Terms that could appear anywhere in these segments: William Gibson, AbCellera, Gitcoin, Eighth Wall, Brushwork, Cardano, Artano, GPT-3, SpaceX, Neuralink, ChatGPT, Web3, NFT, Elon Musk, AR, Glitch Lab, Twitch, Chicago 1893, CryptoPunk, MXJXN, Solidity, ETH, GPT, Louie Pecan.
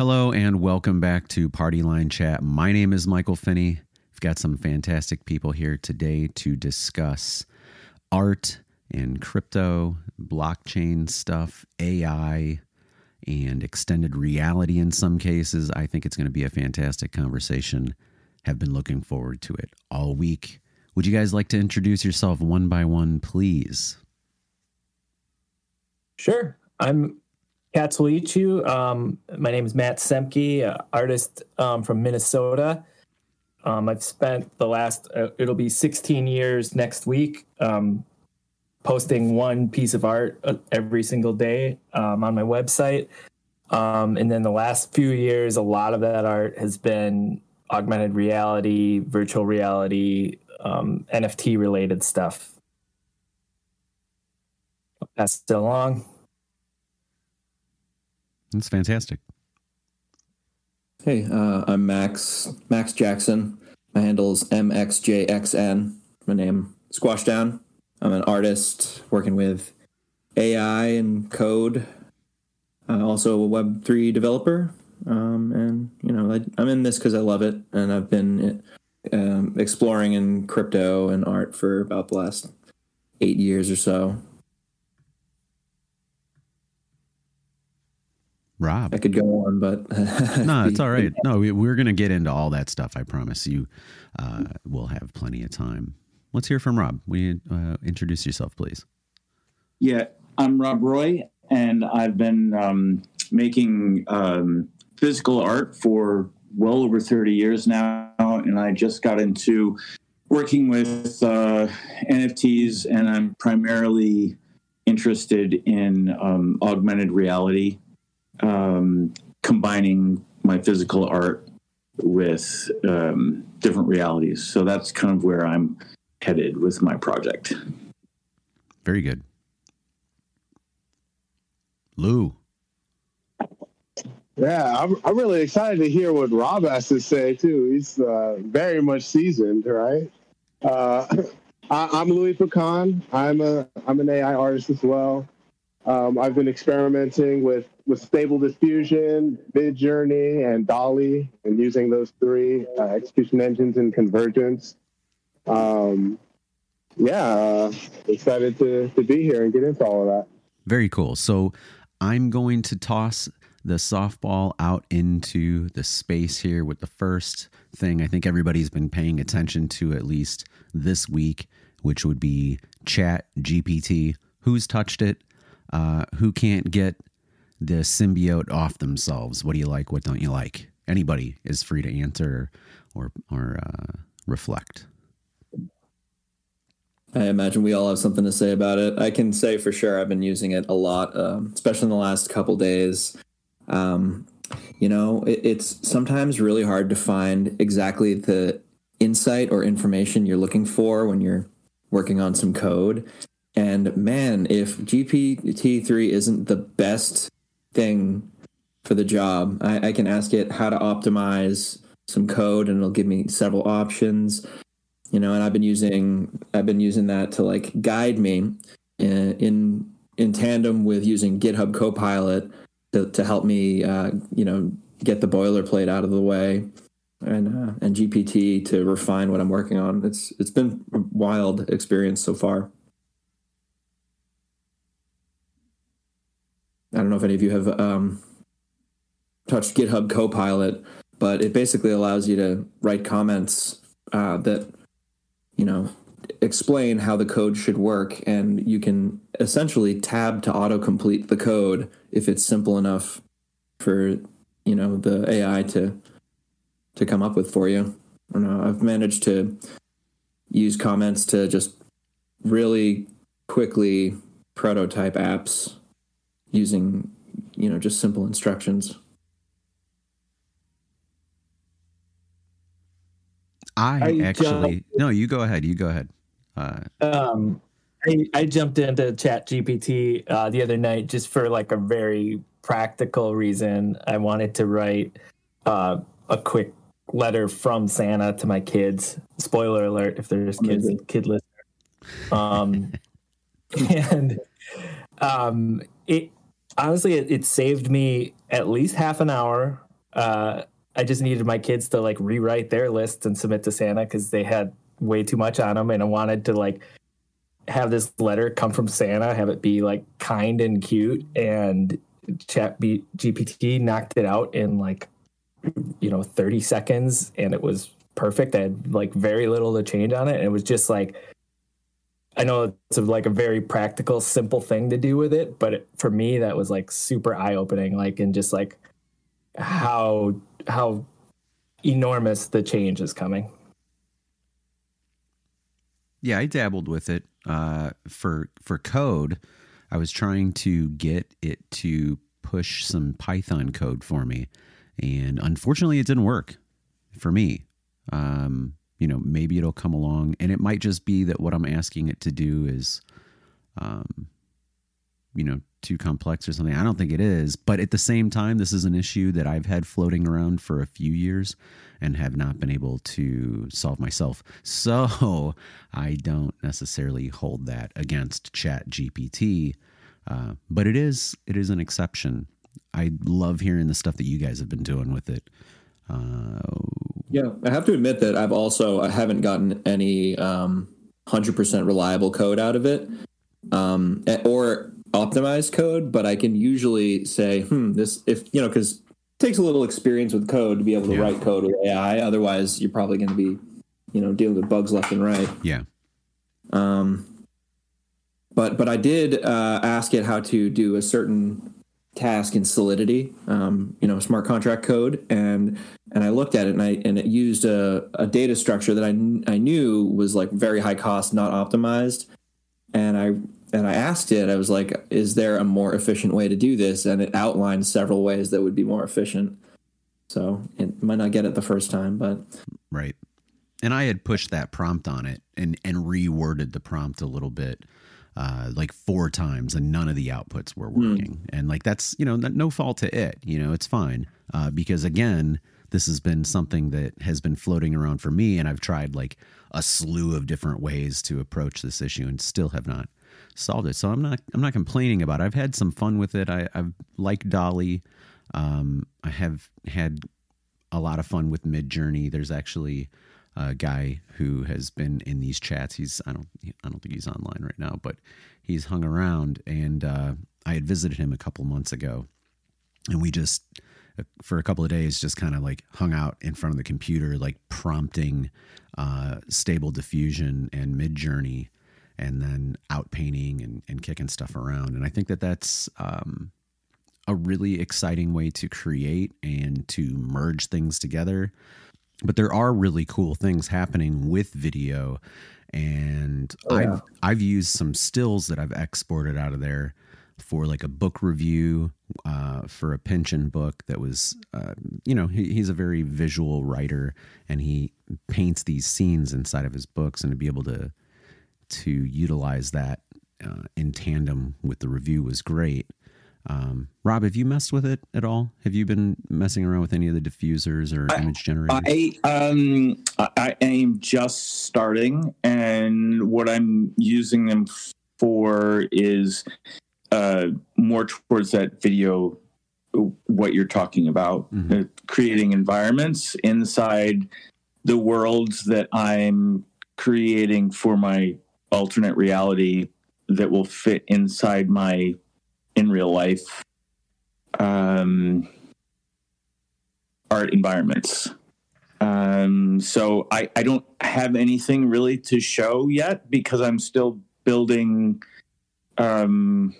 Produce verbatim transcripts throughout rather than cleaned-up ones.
Hello and welcome back to Partyline Chat. My name is Michael Finney. I've got some fantastic people here today to discuss art and crypto, blockchain stuff, A I, and extended reality in some cases. I think it's going to be a fantastic conversation. Have been looking forward to it all week. Would you guys like to introduce yourself one by one, please? Sure. I'm Katsuichu. Um, my name is Matt Semke, uh, artist um, from Minnesota. Um, I've spent the last, uh, it'll be sixteen years next week, um, posting one piece of art uh, every single day um, on my website. Um, and then the last few years, a lot of that art has been augmented reality, virtual reality, um, N F T related stuff. I'll pass it along. That's fantastic. Hey, uh, I'm Max, Max Jackson. My handle is M X J X N. My name is Squashdown. I'm an artist working with A I and code. I'm also a Web three developer. Um, and, you know, I, I'm in this because I love it. And I've been um, exploring in crypto and art for about the last eight years or so. Rob. I could go on, but... no, it's all right. No, we, we're going to get into all that stuff, I promise you. Uh, we'll have plenty of time. Let's hear from Rob. Will you uh, introduce yourself, please? Yeah, I'm Rob Roy, and I've been um, making um, physical art for well over thirty years now, and I just got into working with uh, N F Ts, and I'm primarily interested in um, augmented reality. Um, combining my physical art with um, different realities. So that's kind of where I'm headed with my project. Very good. Lou. Yeah, I'm, I'm really excited to hear what Rob has to say, too. He's uh, very much seasoned, right? Uh, I, I'm Louie Pecan. I'm, a, I'm an A I artist as well. Um, I've been experimenting with, with Stable Diffusion, Mid Journey, and DALL-E, and using those three uh, execution engines in convergence. Um, yeah, uh, excited to, to be here and get into all of that. Very cool. So I'm going to toss the softball out into the space here with the first thing I think everybody's been paying attention to at least this week, which would be Chat G P T. Who's touched it? Uh, who can't get the symbiote off themselves? What do you like? What don't you like? Anybody is free to answer or or uh, reflect. I imagine we all have something to say about it. I can say for sure I've been using it a lot, uh, especially in the last couple days. Um, you know, it, it's sometimes really hard to find exactly the insight or information you're looking for when you're working on some code. And man, if G P T three isn't the best thing for the job, I, I can ask it how to optimize some code and it'll give me several options, you know, and I've been using, I've been using that to like guide me in, in, in tandem with using GitHub Copilot to, to help me, uh, you know, get the boilerplate out of the way and, uh, and G P T to refine what I'm working on. It's, it's been a wild experience so far. I don't know if any of you have um, touched GitHub Copilot, but it basically allows you to write comments uh, that, you know, explain how the code should work. And you can essentially tab to autocomplete the code if it's simple enough for, you know, the A I to to come up with for you. I don't know. I've managed to use comments to just really quickly prototype apps using, you know, just simple instructions. I, I actually, jumped, no, you go ahead. You go ahead. Uh, um, I, I jumped into Chat G P T uh, the other night just for like a very practical reason. I wanted to write uh, a quick letter from Santa to my kids. Spoiler alert, if there's kids, mm-hmm. kid listener. Um, and um, it, Honestly, it, it saved me at least half an hour uh, I just needed my kids to like rewrite their lists and submit to Santa because they had way too much on them, and I wanted to like have this letter come from Santa, have it be like kind and cute, and Chat G P T knocked it out in like, you know, thirty seconds, and it was perfect. I had like very little to change on it, and it was just like, I know it's like a very practical, simple thing to do with it, but it, for me, that was like super eye-opening, like, and just like how how enormous the change is coming. Yeah, I dabbled with it uh, for for code. I was trying to get it to push some Python code for me, and unfortunately, it didn't work for me. Um, you know, maybe it'll come along, and it might just be that what I'm asking it to do is, um, you know, too complex or something. I don't think it is, but at the same time, this is an issue that I've had floating around for a few years and have not been able to solve myself. So I don't necessarily hold that against Chat G P T, uh, but it is it is an exception. I love hearing the stuff that you guys have been doing with it. Uh, yeah, I have to admit that I've also I haven't gotten any um, one hundred percent reliable code out of it, um, or optimized code, but I can usually say, hmm, this, if, you know, because it takes a little experience with code to be able to yeah. write code with A I. Otherwise, you're probably going to be, you know, dealing with bugs left and right. Yeah. Um. But but I did uh, ask it how to do a certain task in Solidity, um, you know, smart contract code, and and I looked at it and I and it used a, a data structure that I kn- I knew was like very high cost, not optimized, and I. And I asked it, I was like, is there a more efficient way to do this? And it outlined several ways that would be more efficient. So it might not get it the first time, but. Right. And I had pushed that prompt on it and, and reworded the prompt a little bit, uh, like four times, and none of the outputs were working. Mm. And like, that's, you know, no fault to it, you know, it's fine. Uh, because again, this has been something that has been floating around for me. And I've tried like a slew of different ways to approach this issue and still have not solved it. So I'm not I'm not complaining about it. I've had some fun with it. I, I've liked DALL-E. Um, I have had a lot of fun with Mid Journey. There's actually a guy who has been in these chats. He's I don't I don't think he's online right now, but he's hung around, and uh, I had visited him a couple months ago, and we just for a couple of days just kind of like hung out in front of the computer, like prompting uh, Stable Diffusion and Mid Journey, and then out painting and, and kicking stuff around. And I think that that's um, a really exciting way to create and to merge things together. But there are really cool things happening with video. And oh, yeah. I've, I've used some stills that I've exported out of there for like a book review uh, for a pension book that was, uh, you know, he, he's a very visual writer, and he paints these scenes inside of his books, and to be able to to utilize that uh, in tandem with the review was great. Um, Rob, have you messed with it at all? Have you been messing around with any of the diffusers or I, image generators? I, um, I am just starting, and what I'm using them for is uh, more towards that video, what you're talking about, mm-hmm. uh, creating environments inside the worlds that I'm creating for my alternate reality that will fit inside my in real life um, art environments. Um, so I, I don't have anything really to show yet because I'm still building um,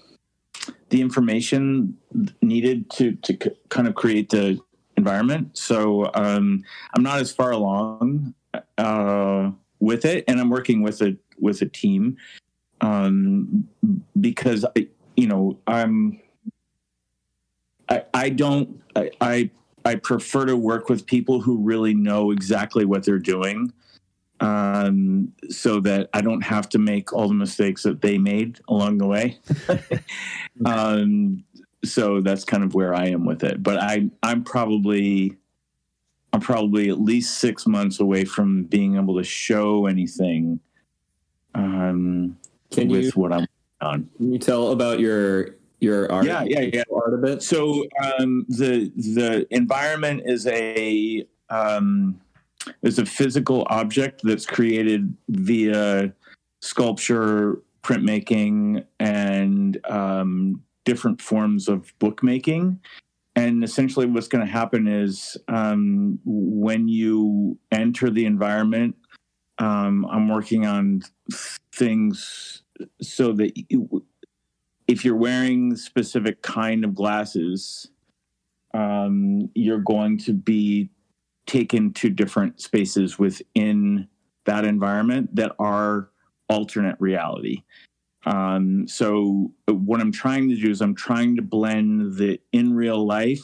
the information needed to, to c- kind of create the environment. So um, I'm not as far along uh, with it, and I'm working with a with a team, um, because I, you know, I'm, I, I don't, I, I, I prefer to work with people who really know exactly what they're doing. Um, so that I don't have to make all the mistakes that they made along the way. um, so that's kind of where I am with it, but I, I'm probably, I'm probably at least six months away from being able to show anything Um, can with you, what I'm on. Can you tell about your your art? Yeah, yeah, yeah. Art a bit? So um, the the environment is a um, is a physical object that's created via sculpture, printmaking, and um, different forms of bookmaking. And essentially what's going to happen is um, when you enter the environment, um, I'm working on things so that you, if you're wearing specific kind of glasses, um, you're going to be taken to different spaces within that environment that are alternate reality. Um, so what I'm trying to do is I'm trying to blend the in real life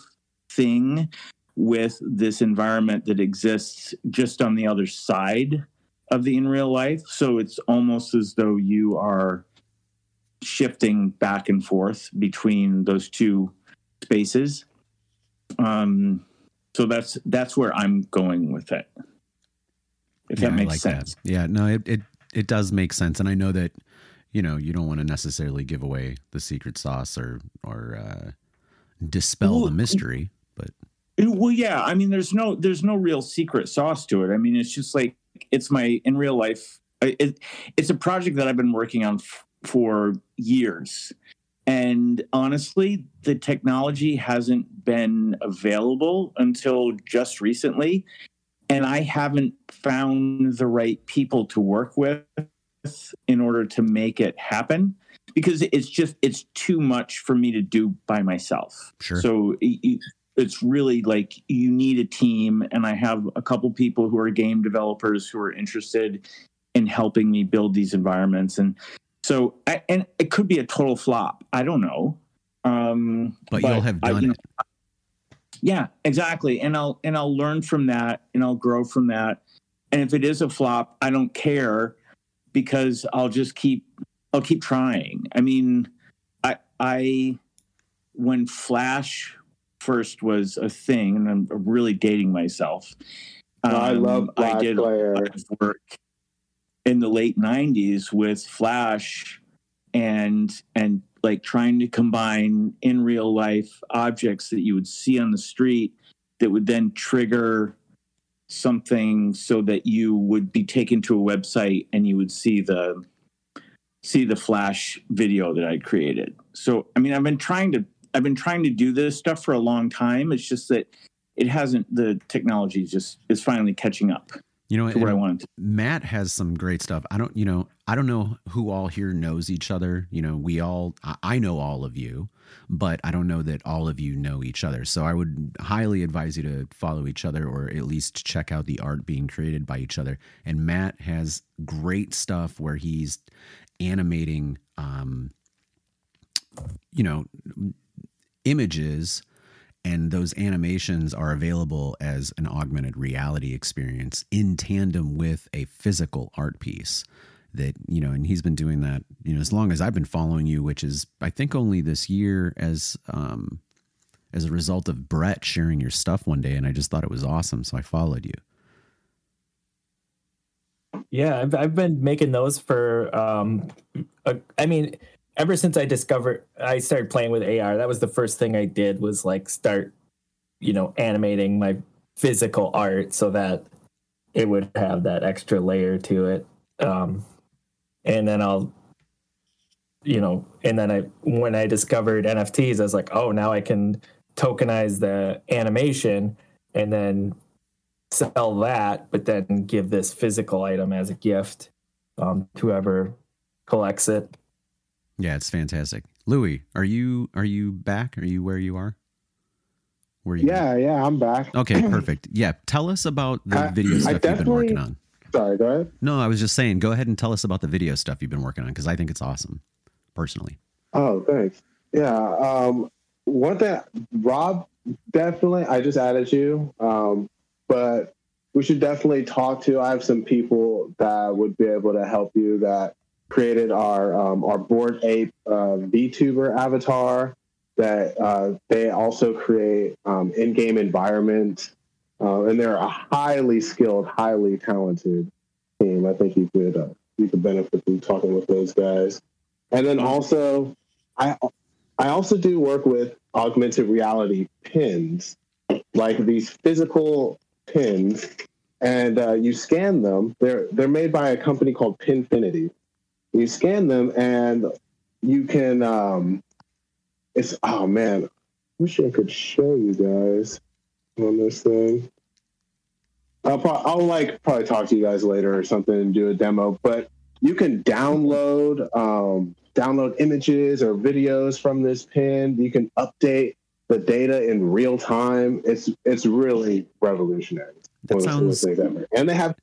thing with this environment that exists just on the other side of the in real life. So it's almost as though you are shifting back and forth between those two spaces. Um, so that's, that's where I'm going with it. If yeah, that makes like sense. That. Yeah, no, it, it, it does make sense. And I know that, you know, you don't want to necessarily give away the secret sauce or or uh, dispel well, the mystery, but well, yeah. I mean, there's no there's no real secret sauce to it. I mean, it's just like it's my in real life. It, it's a project that I've been working on f- for years, and honestly, the technology hasn't been available until just recently, and I haven't found the right people to work with in order to make it happen, because it's just, it's too much for me to do by myself. Sure. So it, it's really like you need a team, and I have a couple people who are game developers who are interested in helping me build these environments. And so, I, and it could be a total flop. I don't know. Um, but, but you'll have done I, you know, it. Yeah, exactly. And I'll, and I'll learn from that, and I'll grow from that. And if it is a flop, I don't care, because I'll just keep, I'll keep trying. I mean, I, I, when Flash first was a thing, and I'm really dating myself. Um, I love Flash I did player. A lot of work in the late nineties with Flash, and, and like trying to combine in real life objects that you would see on the street that would then trigger something so that you would be taken to a website and you would see the see the Flash video that I created. So I mean, I've been trying to I've been trying to do this stuff for a long time. It's just that it hasn't. The technology just is finally catching up. You know, to what I wanted to. Matt has some great stuff. I don't. You know, I don't know who all here knows each other. You know, we all. I know all of you, but I don't know that all of you know each other. So I would highly advise you to follow each other, or at least check out the art being created by each other. And Matt has great stuff where he's animating, um, you know, images, and those animations are available as an augmented reality experience in tandem with a physical art piece. That, you know, and he's been doing that, you know, as long as I've been following you, which is, I think, only this year as, um, as a result of Brett sharing your stuff one day. And I just thought it was awesome, so I followed you. Yeah. I've, I've been making those for, um, a, I mean, ever since I discovered, I started playing with A R, that was the first thing I did, was like start, you know, animating my physical art so that it would have that extra layer to it. Um, And then I'll, you know, and then I, when I discovered N F Ts, I was like, oh, now I can tokenize the animation and then sell that, but then give this physical item as a gift, um, to whoever collects it. Yeah, it's fantastic. Louie, are you, are you back? Are you where you are? Where you? Yeah, at? Yeah, I'm back. Okay, perfect. Yeah. Tell us about the I, video stuff definitely... you've been working on. Sorry, go ahead. No, I was just saying, go ahead and tell us about the video stuff you've been working on, because I think it's awesome, personally. Oh, thanks. Yeah. Um, one thing, Rob, definitely, I just added you, um, but we should definitely talk to, I have some people that would be able to help you that created our um, our Bored Ape uh, VTuber avatar, that uh, they also create um, in-game environments. Uh, and they're a highly skilled, highly talented team. I think you could uh, you could benefit from talking with those guys. And then also, I I also do work with augmented reality pins, like these physical pins, and uh, you scan them. They're they're made by a company called Pinfinity. You scan them, and you can. Um, it's oh man, I wish I could show you guys on this thing. I'll, pro- I'll like probably talk to you guys later or something and do a demo. But you can download um, download images or videos from this pin. You can update the data in real time. It's it's really revolutionary. That sounds. That and they have.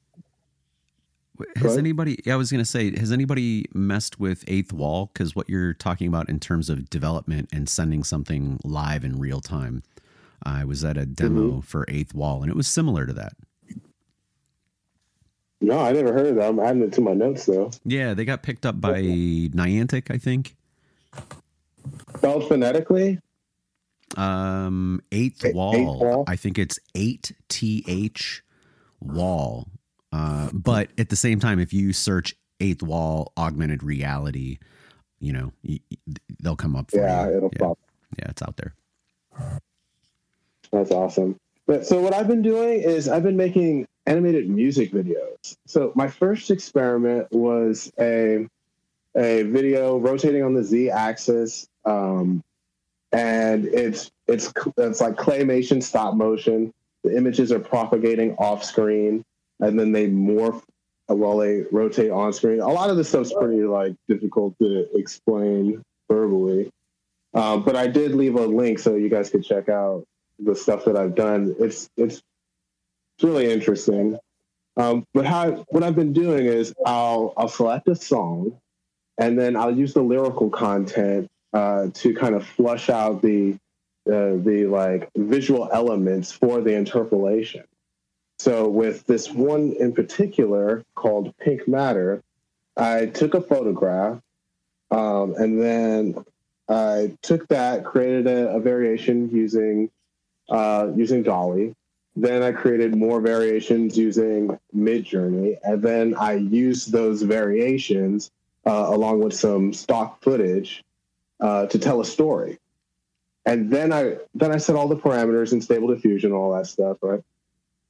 Has anybody? Yeah, I was going to say, has anybody messed with Eighth Wall? Because what you're talking about in terms of development and sending something live in real time, I was at a demo mm-hmm. for Eighth Wall, and it was similar to that. No, I never heard of that. I'm adding it to my notes, though. Yeah, they got picked up by Niantic, I think. Spelled phonetically? Um, eighth, eighth wall. Eighth wall. I think it's eight T H wall. Uh, but at the same time, if you search Eighth Wall augmented reality, you know, they'll come up for yeah, you. It'll yeah, it'll Yeah, it's out there. That's awesome. But so what I've been doing is I've been making animated music videos. So my first experiment was a a video rotating on the z-axis, um, and it's it's it's like claymation stop motion. The images are propagating off screen, and then they morph while they rotate on screen. A lot of this stuff's pretty like difficult to explain verbally, uh, but I did leave a link so you guys could check out the stuff that I've done. It's it's It's really interesting. Um, but how what I've been doing is I'll I'll select a song, and then I'll use the lyrical content uh, to kind of flush out the uh, the like visual elements for the interpolation. So with this one in particular called Pink Matter, I took a photograph, um, and then I took that, created a, a variation using uh, using DALL-E. Then I created more variations using Mid Journey, and then I used those variations uh, along with some stock footage uh, to tell a story. And then I then I set all the parameters in Stable Diffusion, all that stuff, right?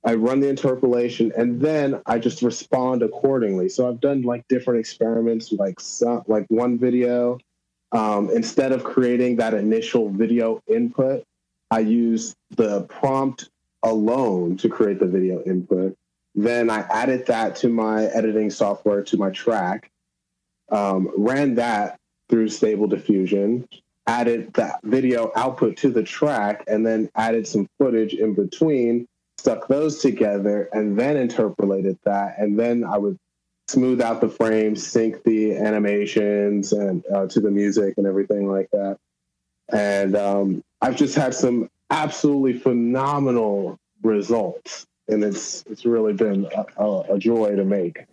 I run the interpolation, and then I just respond accordingly. So I've done like different experiments, like some, like one video. Um, instead of creating that initial video input, I used the prompt alone to create the video input. Then I added that to my editing software, to my track, um, ran that through Stable Diffusion, added that video output to the track, and then added some footage in between, stuck those together, and then interpolated that. And then I would smooth out the frames, sync the animations and uh, to the music and everything like that. And um, I've just had some absolutely phenomenal results, and it's it's really been a, a joy to make.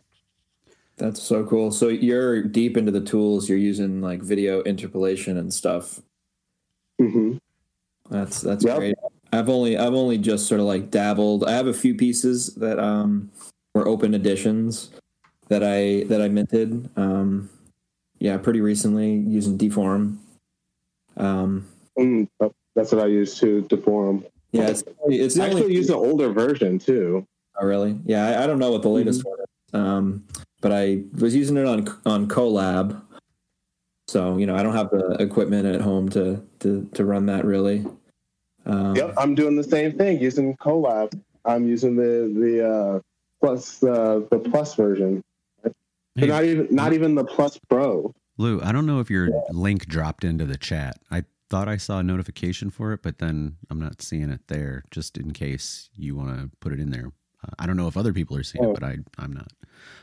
That's so cool. So you're deep into the tools. You're using like video interpolation and stuff. Mm-hmm. That's that's yep. great. I've only I've only just sort of like dabbled. I have a few pieces that um were open editions that I that I minted. Um, yeah, pretty recently using Deform. Um. Mm, oh. That's what I use to Deform. Yeah, it's, it's I actually use the older version too. Oh, really? Yeah, I, I don't know what the latest mm-hmm. one is, um, but I was using it on on Colab. So you know, I don't have the equipment at home to to, to run that really. Um, yep, I'm doing the same thing using Colab. I'm using the the uh, plus uh, the plus version, but hey. not even not even the plus pro. Lou, I don't know if your yeah. link dropped into the chat. I. Thought I saw a notification for it, but then I'm not seeing it there. Just in case you want to put it in there, uh, I don't know if other people are seeing oh. it, but I I'm not.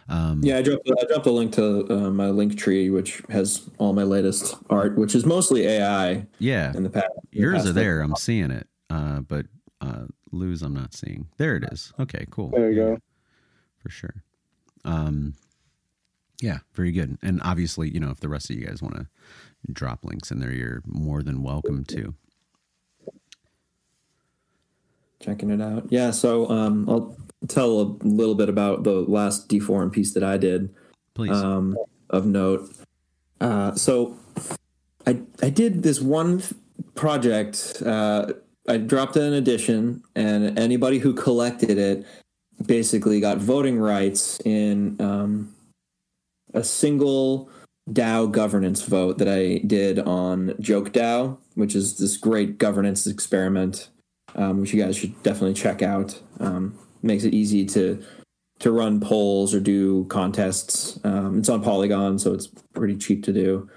Um, yeah, I dropped I dropped a link to uh, my link tree, which has all my latest art, which is mostly A I. Yeah, in the past, in yours the past are there. Thing. I'm seeing it, uh, but uh, Lou's I'm not seeing. There it is. Okay, cool. There you yeah, go, for sure. Um, yeah, very good. And obviously, you know, if the rest of you guys want to drop links in there, you're more than welcome to. Checking it out. Yeah, so um, I'll tell a little bit about the last Deform piece that I did. Please. Um, of note. Uh, so I, I did this one project. Uh, I dropped an edition, and anybody who collected it basically got voting rights in um, a single DAO governance vote that I did on Joke DAO, which is this great governance experiment, um, which you guys should definitely check out. Um, makes it easy to to run polls or do contests. Um, it's on Polygon, so it's pretty cheap to do.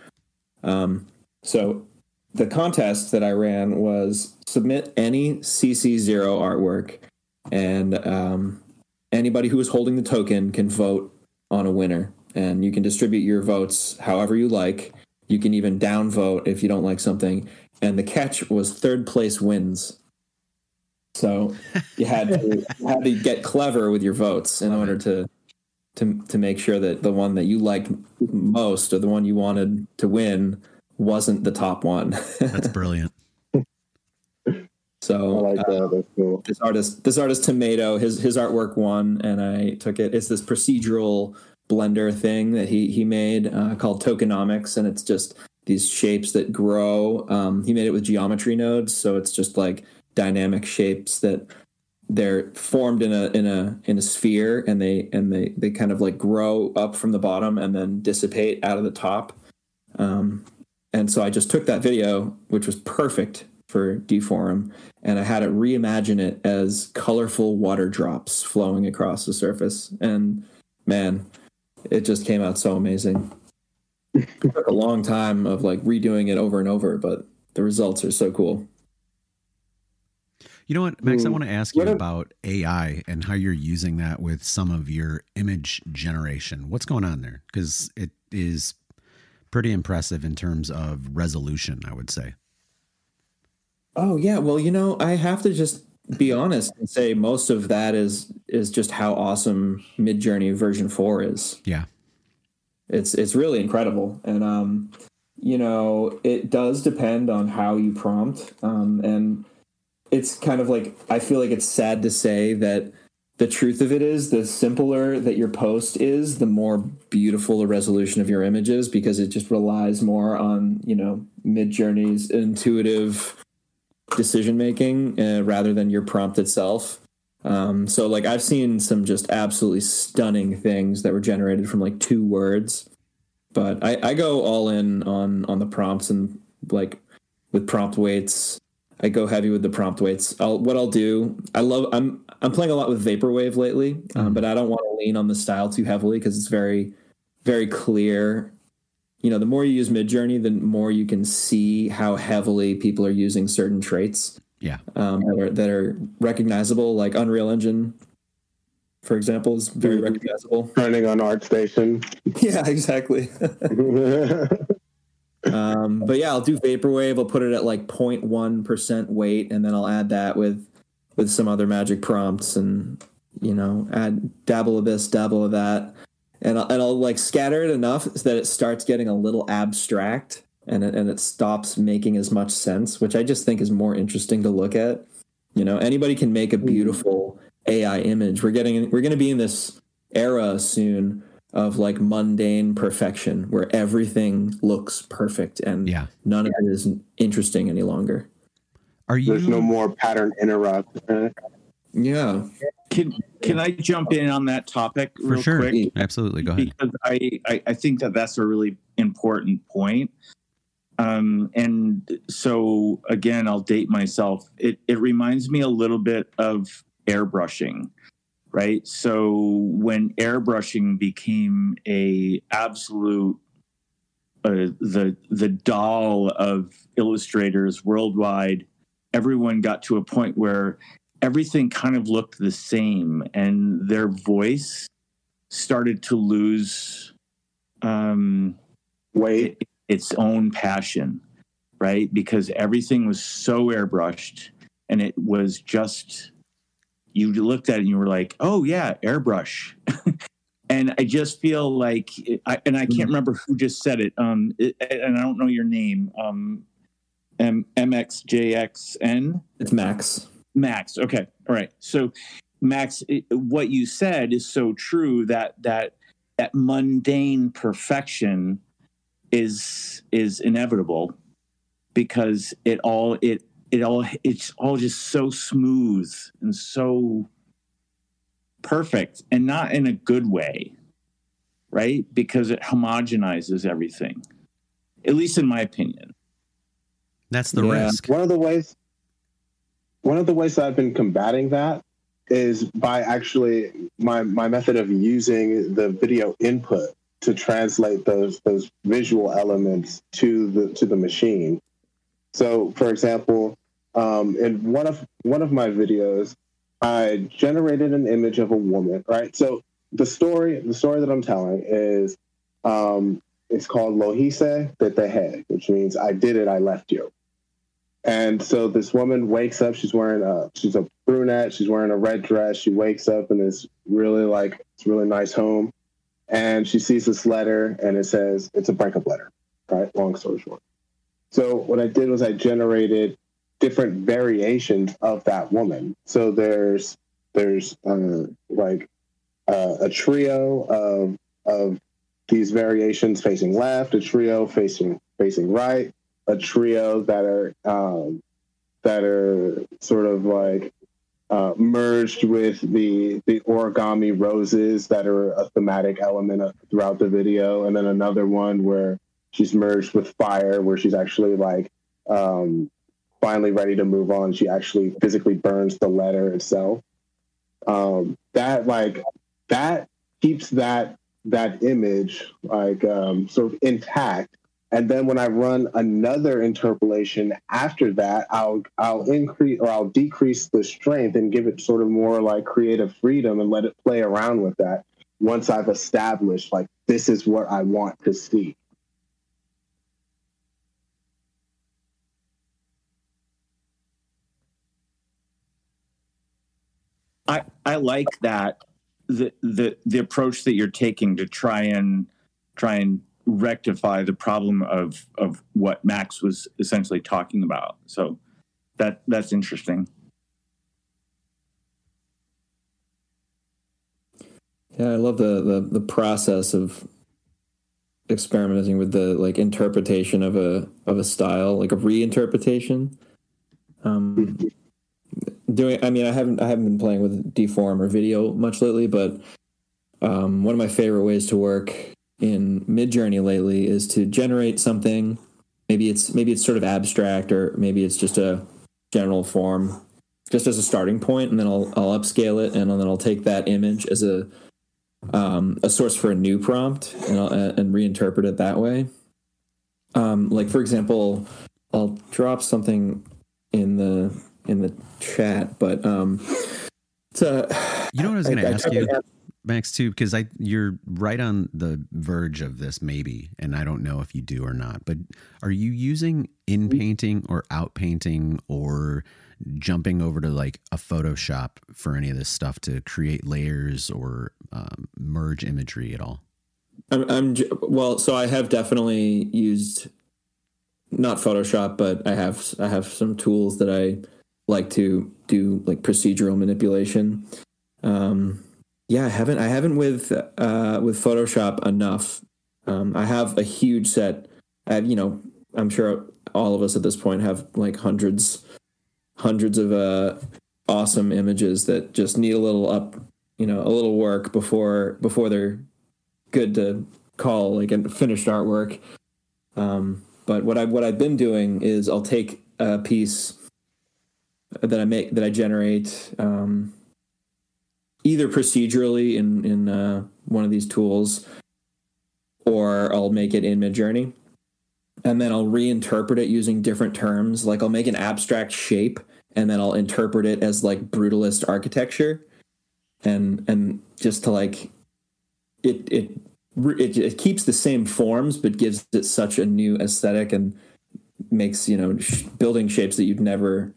Um, so the contest that I ran was submit any C C zero artwork, and um, anybody who is holding the token can vote on a winner. And you can distribute your votes however you like. You can even downvote if you don't like something. And the catch was third place wins. So you had to, you had to get clever with your votes in order to, to to make sure that the one that you liked most or the one you wanted to win wasn't the top one. That's brilliant. So I like that. Uh, That's cool. This artist, this artist Tomato, his his artwork won, and I took it. It's this procedural Blender thing that he he made uh, called tokenomics, and it's just these shapes that grow. Um, he made it with geometry nodes, so it's just like dynamic shapes that they're formed in a in a in a sphere, and they and they they kind of like grow up from the bottom and then dissipate out of the top. Um, and so I just took that video, which was perfect for Deform, and I had it reimagine it as colorful water drops flowing across the surface. And man, it just came out so amazing. It took a long time of like redoing it over and over, but the results are so cool. You know what, Max, I want to ask you about A I and how you're using that with some of your image generation. What's going on there? Because it is pretty impressive in terms of resolution, I would say. Oh, yeah. Well, you know, I have to just be honest and say most of that is is just how awesome Mid Journey version four is. Yeah. It's it's really incredible. And, um, you know, it does depend on how you prompt. Um, and it's kind of like, I feel like it's sad to say that the truth of it is the simpler that your post is, the more beautiful the resolution of your image is, because it just relies more on, you know, Mid-Journey's intuitive decision-making uh, rather than your prompt itself. Um, so like I've seen some just absolutely stunning things that were generated from like two words, but I, I go all in on, on the prompts, and like with prompt weights, I go heavy with the prompt weights. I'll, what I'll do, I love, I'm I'm playing a lot with Vaporwave lately, um, mm-hmm. but I don't want to lean on the style too heavily because it's very, very clear. You know, the more you use Midjourney, the more you can see how heavily people are using certain traits. Yeah, um, that are that are recognizable, like Unreal Engine, for example, is very mm-hmm. recognizable. Turning on ArtStation. Yeah, exactly. um but yeah I'll do Vaporwave. I'll put it at like zero point one percent weight, and then I'll add that with with some other magic prompts, and you know, add dabble of this, dabble of that, and I'll, and I'll like scatter it enough so that it starts getting a little abstract, and it, and it stops making as much sense, which I just think is more interesting to look at. You know, anybody can make a beautiful A I image. We're getting we're going to be in this era soon of like mundane perfection where everything looks perfect and yeah. none of it is interesting any longer. Are you... There's no more pattern interrupt. Yeah. Can can I jump in on that topic For real sure. quick? Absolutely. Go ahead. Because I, I, I think that that's a really important point. Um, and so again, I'll date myself. It, it reminds me a little bit of airbrushing. Right. So when airbrushing became a absolute uh, the the doll of illustrators worldwide, everyone got to a point where everything kind of looked the same, and their voice started to lose um, weight, it, its own passion. Right. Because everything was so airbrushed, and it was just, you looked at it and you were like, oh yeah, airbrush. And I just feel like, I, and I can't remember who just said it. Um, it, and I don't know your name. Um, M- MXJXN. It's Max. Max. Okay. All right. So Max, it, what you said is so true, that, that, that mundane perfection is, is inevitable. because it all it it all it's all just so smooth and so perfect, and not in a good way, right? Because it homogenizes everything, at least in my opinion. That's the yeah. risk. One of the ways, one of the ways that I've been combating that is by actually my my method of using the video input to translate those those visual elements to the to the machine. So, for example, um, in one of one of my videos, I generated an image of a woman. Right. So the story the story that I'm telling is um, it's called Lohise Tetehe, which means I did it, I left you. And so this woman wakes up. She's wearing a she's a brunette. She's wearing a red dress. She wakes up in this really like it's really nice home. And she sees this letter, and it says it's a breakup letter, right? Long story short. So what I did was I generated different variations of that woman. So there's there's uh, like uh, a trio of of these variations facing left, a trio facing facing right, a trio that are um, that are sort of like. Uh, merged with the the origami roses that are a thematic element of, throughout the video, and then another one where she's merged with fire, where she's actually like um, finally ready to move on. She actually physically burns the letter itself. Um, that like that keeps that that image like um, sort of intact. And then when I run another interpolation after that, I'll I'll increase or I'll decrease the strength and give it sort of more like creative freedom and let it play around with that. Once I've established like this is what I want to see. I I like that the the the approach that you're taking to try and try and. rectify the problem of of what Max was essentially talking about. So that that's interesting. Yeah, I love the the, the process of experimenting with the like interpretation of a of a style, like a reinterpretation. Um, doing, I mean, I haven't I haven't been playing with Deform or video much lately, but um, one of my favorite ways to work in Mid Journey lately is to generate something. Maybe it's maybe it's sort of abstract, or maybe it's just a general form, just as a starting point, and then I'll I'll upscale it, and then I'll take that image as a um, a source for a new prompt, and I'll, and reinterpret it that way. Um, like for example, I'll drop something in the in the chat, but um, it's a, you know what I was going to ask you. Max, too, because I you're right on the verge of this, maybe, and I don't know if you do or not, but are you using in-painting or out-painting or jumping over to like a Photoshop for any of this stuff to create layers or um, merge imagery at all? I'm, I'm well, so I have definitely used not Photoshop, but I have I have some tools that I like to do like procedural manipulation. Um Yeah, I haven't. I haven't with uh, with Photoshop enough. Um, I have a huge set. I have, you know, I'm sure all of us at this point have like hundreds, hundreds of uh, awesome images that just need a little up, you know, a little work before before they're good to call like a finished artwork. Um, but what I what I've been doing is I'll take a piece that I make that I generate. Um, either procedurally in, in uh, one of these tools, or I'll make it in Midjourney, and then I'll reinterpret it using different terms. Like I'll make an abstract shape, and then I'll interpret it as like brutalist architecture. And, and just to like, it, it, it, it keeps the same forms, but gives it such a new aesthetic and makes, you know, sh- building shapes that you'd never,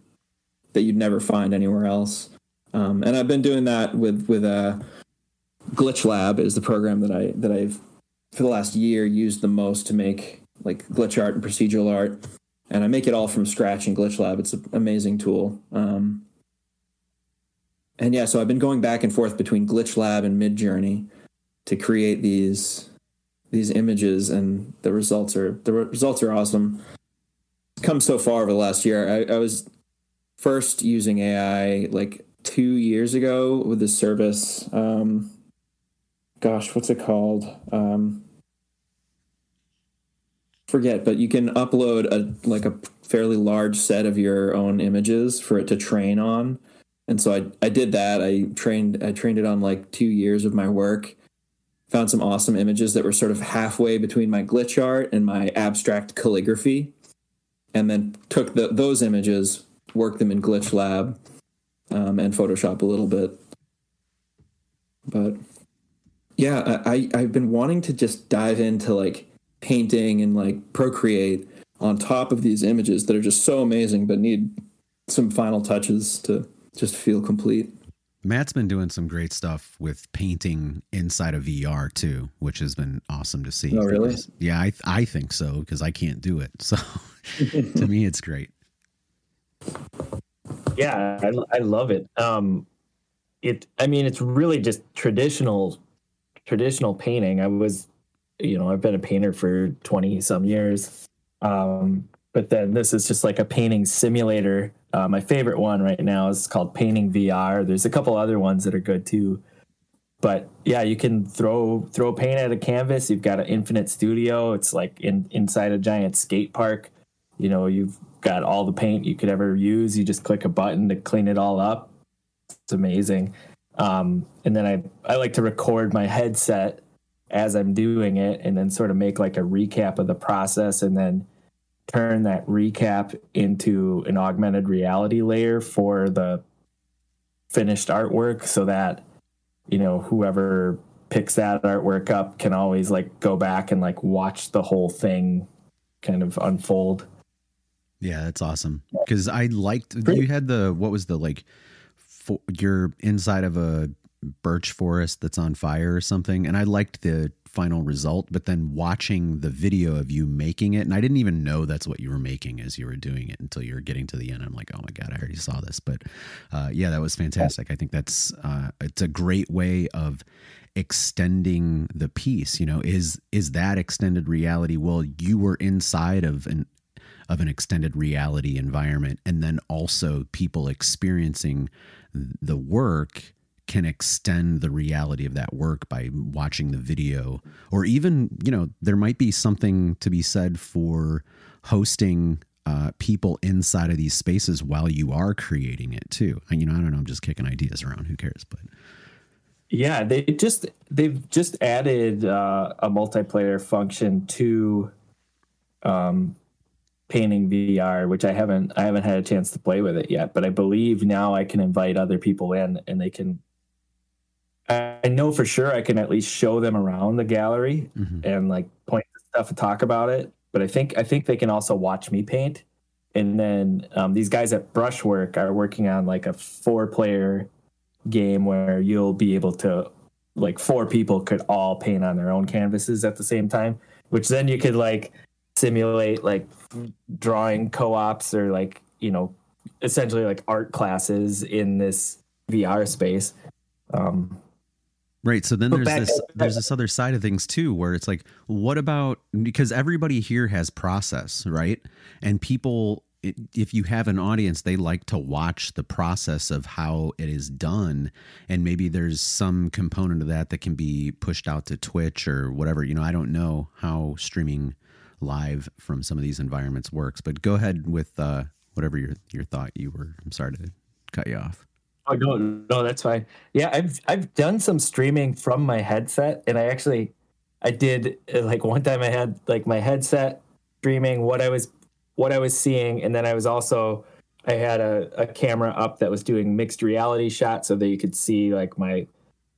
that you'd never find anywhere else. Um, and I've been doing that with with uh, Glitch Lab is the program that I that I've for the last year used the most to make like glitch art and procedural art, and I make it all from scratch in Glitch Lab. It's an amazing tool, um, and yeah, so I've been going back and forth between Glitch Lab and Mid Journey to create these these images, and the results are the results are awesome. come so far over the last year. I, I was first using A I like two years ago with this service. Um, gosh, what's it called? Um, forget, but you can upload a like a fairly large set of your own images for it to train on. And so I, I did that. I trained I trained it on like two years of my work. Found some awesome images that were sort of halfway between my glitch art and my abstract calligraphy. And then took the, those images, worked them in Glitch Lab, um, and Photoshop a little bit. But yeah, I, I've been wanting to just dive into like painting and like Procreate on top of these images that are just so amazing, but need some final touches to just feel complete. Matt's been doing some great stuff with painting inside of V R too, which has been awesome to see. Oh, really? Yeah, I I think so, because I can't do it. So to me, it's great. Yeah, I, I love it. Um, it. I mean, it's really just traditional, traditional painting. I was, you know, I've been a painter for twenty some years. Um, but then this is just like a painting simulator. Uh, my favorite one right now is called Painting V R. There's a couple other ones that are good too, but yeah, you can throw throw paint at a canvas. You've got an infinite studio. It's like in inside a giant skate park. You know, you've got all the paint you could ever use. You just click a button to clean it all up. It's amazing. Um, and then I I like to record my headset as I'm doing it, and then sort of make like a recap of the process, and then turn that recap into an augmented reality layer for the finished artwork, so that, you know, whoever picks that artwork up can always like go back and like watch the whole thing kind of unfold. Yeah, that's awesome. Cause I liked, you had the, what was the, like for, you're inside of a birch forest that's on fire or something. And I liked the final result, but then watching the video of you making it, and I didn't even know that's what you were making as you were doing it until you were getting to the end. I'm like, oh my God, I already saw this. But uh, yeah, that was fantastic. I think that's uh, it's a great way of extending the piece. You know, is is that extended reality? Well, you were inside of an of an extended reality environment, and then also people experiencing the work can extend the reality of that work by watching the video, or even, you know, there might be something to be said for hosting uh, people inside of these spaces while you are creating it too. And, you know, I don't know, I'm just kicking ideas around, who cares, but. Yeah, they just, they've just added uh, a multiplayer function to um, Painting V R, which I haven't, I haven't had a chance to play with it yet, but I believe now I can invite other people in, and they can, I know for sure I can at least show them around the gallery, mm-hmm. and like point to stuff and talk about it. But I think I think they can also watch me paint. And then um, these guys at Brushwork are working on like a four-player game where you'll be able to, like four people could all paint on their own canvases at the same time, which then you could like simulate like drawing co-ops or like, you know, essentially like art classes in this V R space. Um, Right. So then there's this, there's this other side of things too, where it's like, what about, because everybody here has process, right? And people, if you have an audience, they like to watch the process of how it is done. And maybe there's some component of that that can be pushed out to Twitch or whatever. You know, I don't know how streaming live from some of these environments works, but go ahead with uh, whatever your, your thought you were. I'm sorry to cut you off. Oh, no, no, that's fine. Yeah, I've I've done some streaming from my headset, and I actually, I did like one time I had like my headset streaming what I was what I was seeing, and then I was also I had a, a camera up that was doing mixed reality shots so that you could see like my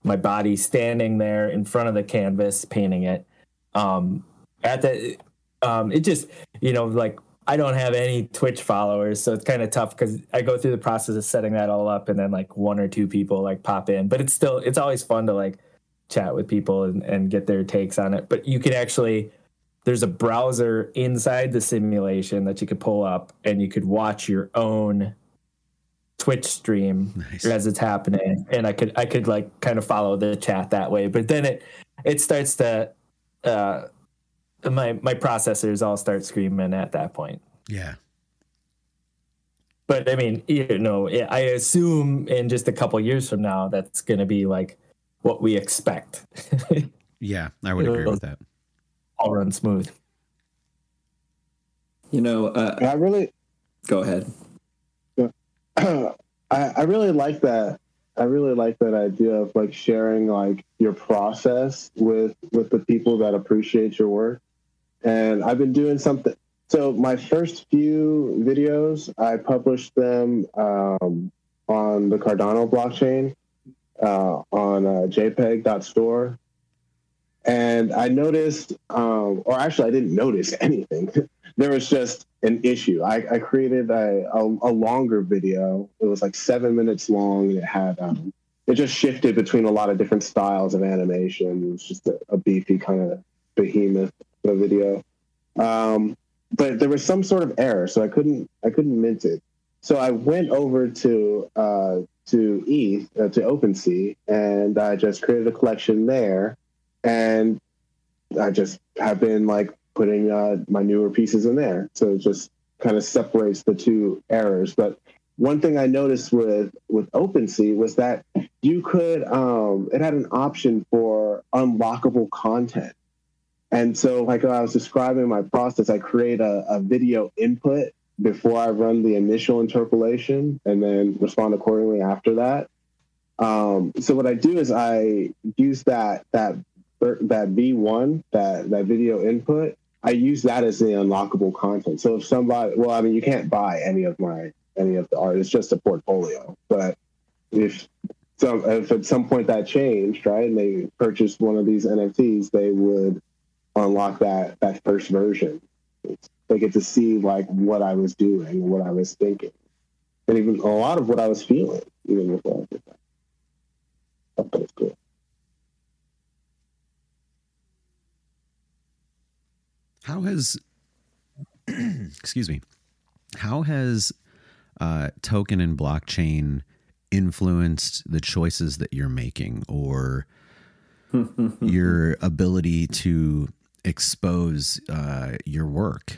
my body standing there in front of the canvas painting it. Um, at the um, it just you know like. I don't have any Twitch followers, so it's kind of tough because I go through the process of setting that all up, and then like one or two people like pop in. But it's still, it's always fun to like chat with people and, and get their takes on it. But you can actually, there's a browser inside the simulation that you could pull up, and you could watch your own Twitch stream nice. As it's happening. And I could, I could like kind of follow the chat that way. But then it, it starts to, uh, my my processors all start screaming at that point. Yeah, But I mean, you know, I assume in just a couple of years from now, that's going to be like what we expect. Yeah, I would agree with that. All run smooth. You know, uh, I really go ahead. I, I really like that. I really like that idea of like sharing like your process with with the people that appreciate your work. And I've been doing something. So my first few videos, I published them um, on the Cardano blockchain uh, on uh, j peg dot store. And I noticed, um, or actually I didn't notice anything. There was just an issue. I, I created a, a, a longer video. It was like seven minutes long. It had um, it just shifted between a lot of different styles of animation. It was just a, a beefy kind of behemoth of a video. Um, but there was some sort of error, so I couldn't I couldn't mint it. So I went over to uh, to E T H uh, to OpenSea, and I just created a collection there, and I just have been like putting uh, my newer pieces in there. So it just kind of separates the two errors. But one thing I noticed with with OpenSea was that you could um, it had an option for unlockable content. And so, like I was describing my process, I create a, a video input before I run the initial interpolation and then respond accordingly after that. Um, so what I do is I use that that that V one, that, that video input, I use that as the unlockable content. So if somebody, well, I mean, you can't buy any of my, any of the art. It's just a portfolio. But if some, if at some point that changed, right, and they purchased one of these N F Ts, they would unlock that that first version. They get to see like what I was doing, what I was thinking, and even a lot of what I was feeling, even with all of that. I thought it was cool. How has excuse me? How has uh, token and blockchain influenced the choices that you're making, or your ability to expose uh, your work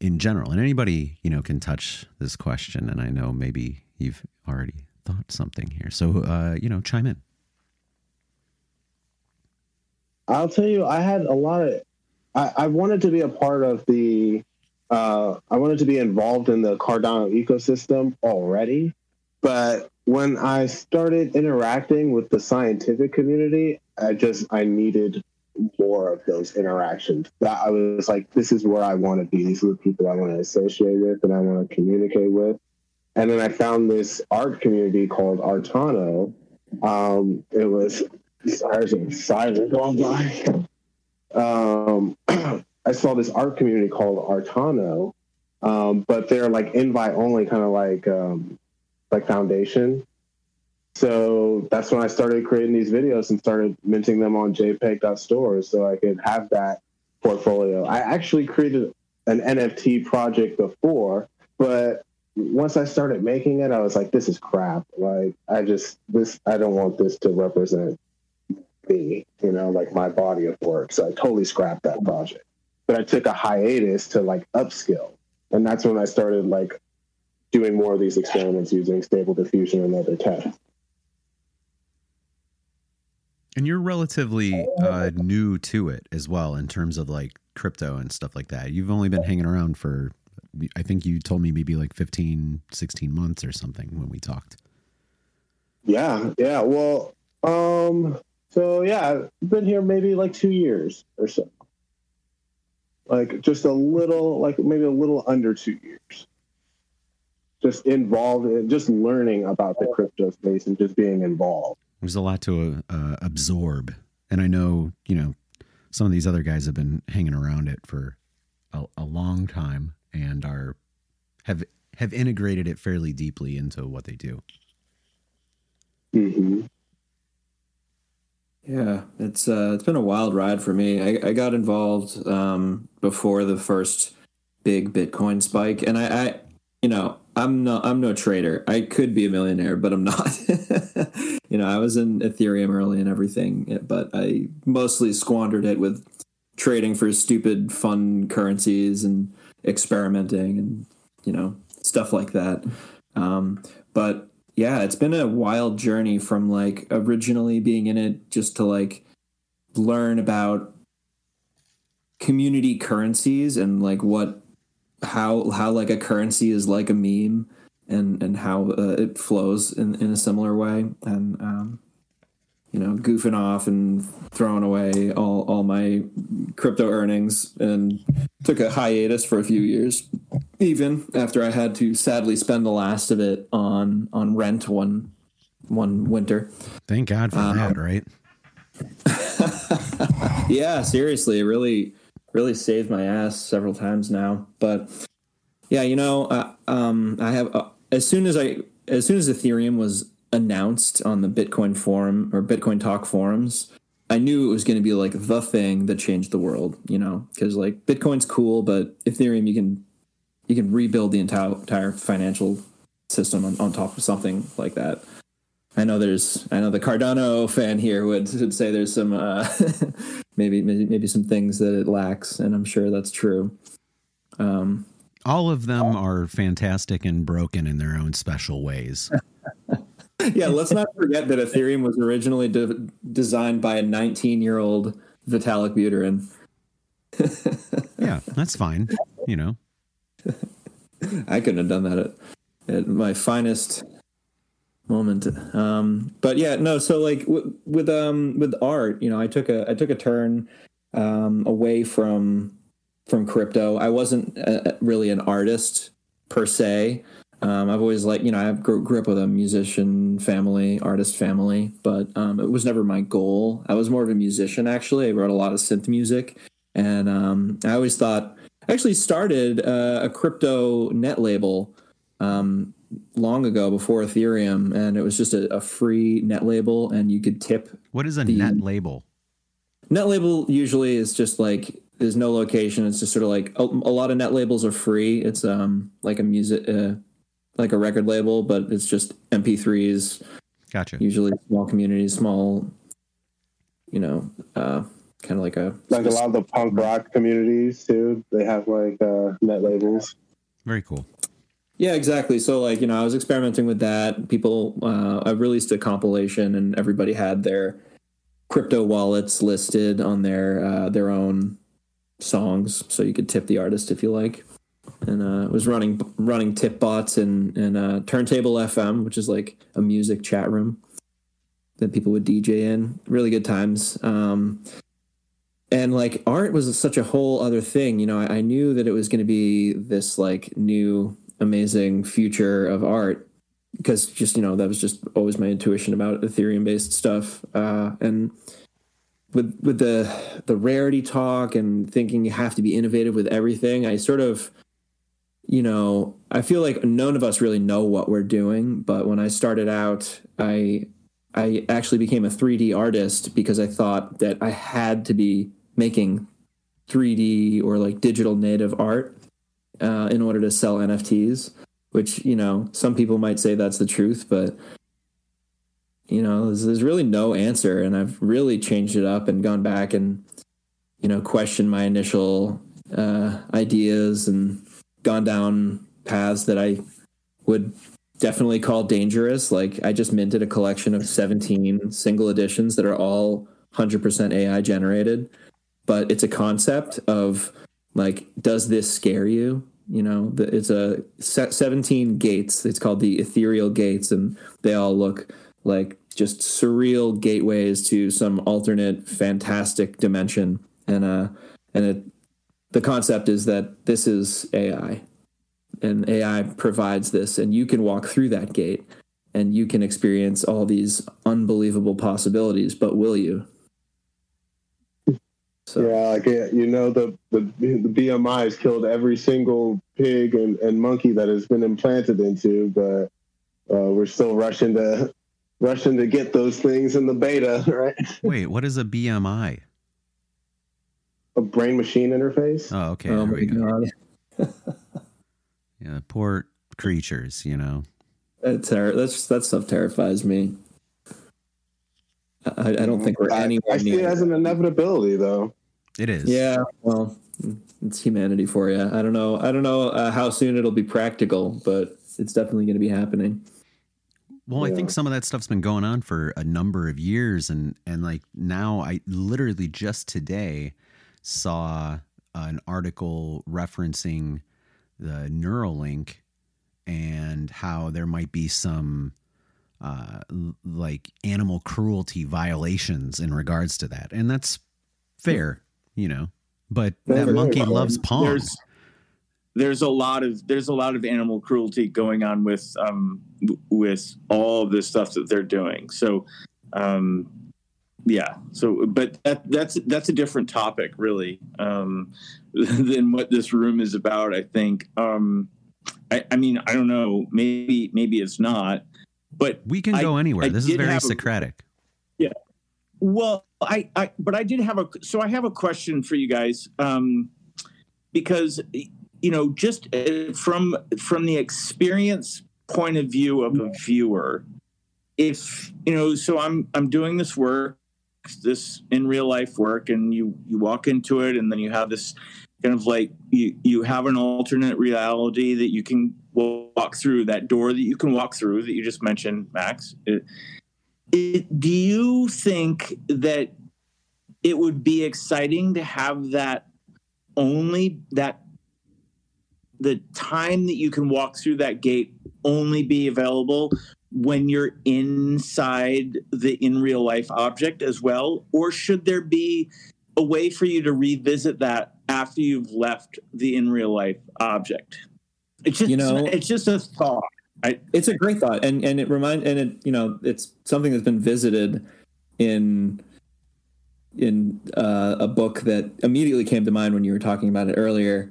in general? And anybody, you know, can touch this question. And I know maybe you've already thought something here. So, uh, you know, chime in. I'll tell you, I had a lot of, I, I wanted to be a part of the, uh, I wanted to be involved in the Cardano ecosystem already. But when I started interacting with the scientific community, I just, I needed more of those interactions. That I was like, this is where I want to be. These are the people I want to associate with and I want to communicate with. And then I found this art community called Artano. Um, it was, there's a siren going by. Um, I saw this art community called Artano, um, but they're like invite only, kind of like, um, like foundation. So that's when I started creating these videos and started minting them on j peg dot store so I could have that portfolio. I actually created an N F T project before, but once I started making it, I was like, this is crap. Like, I just, this, I don't want this to represent me, you know, like my body of work. So I totally scrapped that project. But I took a hiatus to like upskill. And that's when I started like doing more of these experiments using Stable Diffusion and other tech. And you're relatively uh, new to it as well in terms of like crypto and stuff like that. You've only been hanging around for, I think you told me maybe like fifteen, sixteen months or something when we talked. Yeah. Yeah. Well, um, so yeah, I've been here maybe like two years or so. Like just a little, like maybe a little under two years. Just involved in just learning about the crypto space and just being involved. There's a lot to uh, absorb. And I know, you know, some of these other guys have been hanging around it for a, a long time and are have have integrated it fairly deeply into what they do. Mm-hmm. Yeah, it's uh, it's been a wild ride for me. I, I got involved um, before the first big Bitcoin spike. And I, I you know, I'm no, I'm no trader. I could be a millionaire, but I'm not. You know, I was in Ethereum early and everything, but I mostly squandered it with trading for stupid fun currencies and experimenting and, you know, stuff like that. Um, but yeah, it's been a wild journey from like originally being in it just to like learn about community currencies and like what, how, how like a currency is like a meme and, and how uh, it flows in, in a similar way. And, um, you know, goofing off and throwing away all, all my crypto earnings and took a hiatus for a few years, even after I had to sadly spend the last of it on, on rent one, one winter. Thank God for um, that, right? Yeah, seriously. It really, really saved my ass several times now. But yeah, you know, uh, um, I have, uh, as soon as I, as soon as Ethereum was announced on the Bitcoin forum or Bitcoin talk forums, I knew it was going to be like the thing that changed the world, you know, because like Bitcoin's cool, but Ethereum, you can, you can rebuild the entire, entire financial system on, on top of something like that. I know there's, I know the Cardano fan here would, would say there's some, uh, maybe, maybe, maybe some things that it lacks. And I'm sure that's true. Um, all of them are fantastic and broken in their own special ways. Yeah, let's not forget that Ethereum was originally de- designed by a nineteen-year-old Vitalik Buterin. Yeah, that's fine. You know, I couldn't have done that at, at my finest moment. Um, but yeah, no. So like w- with um with art, you know, I took a I took a turn um, away from from crypto. I wasn't a, really an artist per se. Um, I've always like, you know, I grew, grew up with a musician family, artist family, but um, it was never my goal. I was more of a musician, actually. I wrote a lot of synth music. And um, I always thought, I actually started uh, a crypto net label um, long ago before Ethereum. And it was just a, a free net label and you could tip. What is a the, net label? Net label usually is just like, there's no location. It's just sort of like a, a lot of net labels are free. It's um like a music... Uh, like a record label, but it's just M P threes. Gotcha. Usually small communities, small, you know, uh, kind of like a... Like a lot of the punk rock communities, too. They have, like, uh, net labels. Very cool. Yeah, exactly. So, like, you know, I was experimenting with that. People, uh, I released a compilation, and everybody had their crypto wallets listed on their, uh, their own songs, so you could tip the artist if you like. And uh, was running running tip bots and and uh, Turntable F M, which is like a music chat room that people would D J in. Really good times. Um, and like art was such a whole other thing. You know, I, I knew that it was going to be this like new amazing future of art because just you know that was just always my intuition about Ethereum based stuff. Uh, and with with the the rarity talk and thinking you have to be innovative with everything, I sort of you know, I feel like none of us really know what we're doing. But when I started out, I I actually became a three D artist because I thought that I had to be making three D or like digital native art uh, in order to sell N F Ts, which, you know, some people might say that's the truth. But, you know, there's, there's really no answer. And I've really changed it up and gone back and, you know, questioned my initial uh, ideas and gone down paths that I would definitely call dangerous. Like I just minted a collection of seventeen single editions that are all one hundred percent A I generated, but it's a concept of like, does this scare you? You know, it's a seventeen gates. It's called the ethereal gates. And they all look like just surreal gateways to some alternate fantastic dimension. And, uh, and it, the concept is that this is A I and A I provides this and you can walk through that gate and you can experience all these unbelievable possibilities, but will you? So. Yeah, like, you know, the, the the B M I has killed every single pig and, and monkey that has been implanted into, but uh, we're still rushing to, rushing to get those things in the beta, right? Wait, what is a B M I? A brain machine interface. Oh, okay. Oh, there we go. Yeah, poor creatures, you know. That terror that's that stuff terrifies me. I, I don't think we're anywhere. I see it as an inevitability though. It is. Yeah, well, it's humanity for you. I don't know. I don't know uh, how soon it'll be practical, but it's definitely going to be happening. Well, yeah. I think some of that stuff's been going on for a number of years. And, and like now I literally just today saw an article referencing the Neuralink and how there might be some uh, like animal cruelty violations in regards to that. And that's fair, you know, but that Never monkey loves palm. There's, there's a lot of, there's a lot of animal cruelty going on with, um, with all of the stuff that they're doing. So, um, yeah. So, but that, that's, that's a different topic really, um, than what this room is about. I think, um, I, I mean, I don't know, maybe, maybe it's not, but we can I, go anywhere. I this is very Socratic. A, yeah. Well, I, I, but I did have a, so I have a question for you guys, um, because, you know, just from, from the experience point of view of a viewer, if, you know, so I'm, I'm doing this work, this in real life work, and you, you walk into it and then you have this kind of like, you, you have an alternate reality that you can walk through, that door that you can walk through that you just mentioned, Max. It, It, do you think that it would be exciting to have that only that the time that you can walk through that gate only be available when you're inside the in real life object as well? Or should there be a way for you to revisit that after you've left the in real life object? It's just, you know, it's just a thought. I, it's a great thought, and and it remind and it you know it's something that's been visited in in uh, a book that immediately came to mind when you were talking about it earlier,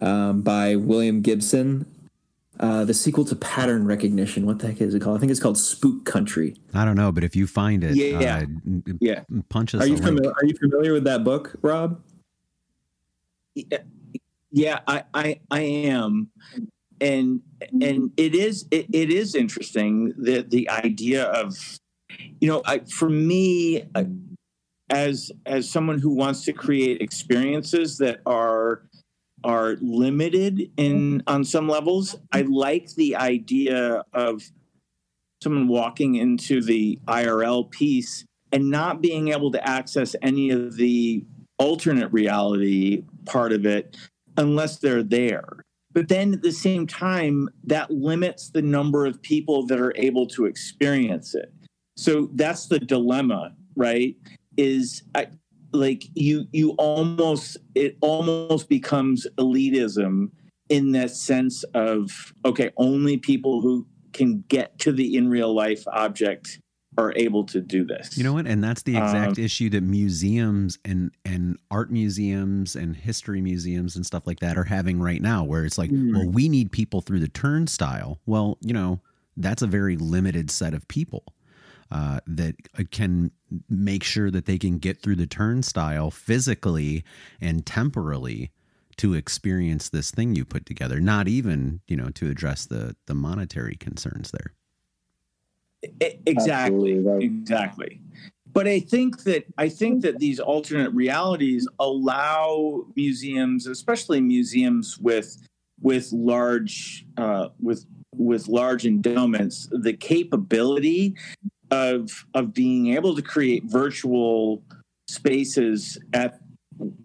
um, by William Gibson, uh, the sequel to Pattern Recognition. What the heck is it called? I think it's called Spook Country. I don't know, but if you find it, yeah, yeah. Uh, yeah. punch us. Are you familiar? Are you familiar with that book, Rob? Yeah, yeah I, I I am. And and it is it, it is interesting that the idea of, you know, I, for me, I, as as someone who wants to create experiences that are are limited in on some levels, I like the idea of someone walking into the I R L piece and not being able to access any of the alternate reality part of it unless they're there. But then at the same time, that limits the number of people that are able to experience it. So that's the dilemma, right? Is I, like you, you almost, it almost becomes elitism in that sense of, okay, only people who can get to the in real life object are able to do this. You know what? And that's the exact um, issue that museums and, and art museums and history museums and stuff like that are having right now, where it's like, mm. well, we need people through the turnstile. Well, you know, that's a very limited set of people uh, that can make sure that they can get through the turnstile physically and temporally to experience this thing you put together, not even, you know, to address the, the monetary concerns there. Exactly. Exactly. But I think that I think that these alternate realities allow museums, especially museums with with large uh, with with large endowments, the capability of of being able to create virtual spaces at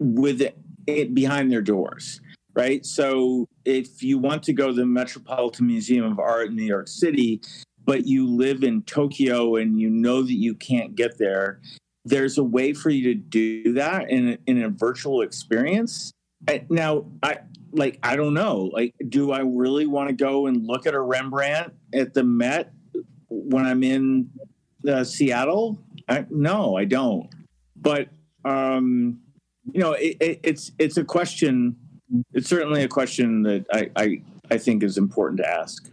with it, it behind their doors. Right. So if you want to go to the Metropolitan Museum of Art in New York City, but you live in Tokyo and you know that you can't get there, there's a way for you to do that in a, in a virtual experience. I, now, I like, I don't know, like, do I really want to go and look at a Rembrandt at the Met when I'm in uh, Seattle? I, no, I don't. But, um, you know, it, it, it's, it's a question. It's certainly a question that I, I, I think is important to ask.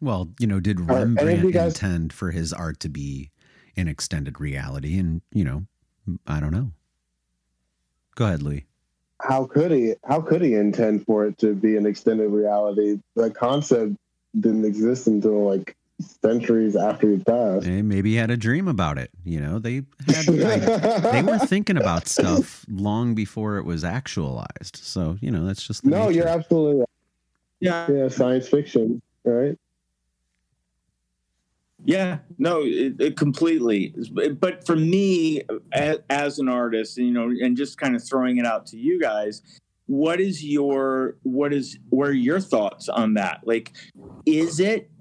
Well, you know, did Rembrandt guys... intend for his art to be an extended reality? And, you know, I don't know. Go ahead, Louie. How could he, how could he intend for it to be an extended reality? The concept didn't exist until like centuries after he passed. They maybe had a dream about it. You know, they had, I, they were thinking about stuff long before it was actualized. So, you know, that's just the no, nature. You're absolutely right. Yeah. Yeah. Science fiction. Right. Yeah, no, it, it completely. But for me, as, as an artist, you know, and just kind of throwing it out to you guys, what is your, what is, what are your thoughts on that? Like, is it,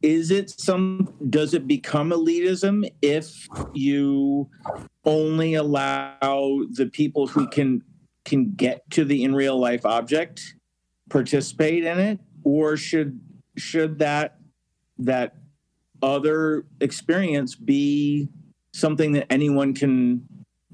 is it some, does it become elitism if you only allow the people who can, can get to the in real life object participate in it? Or should, should that, that, other experience be something that anyone can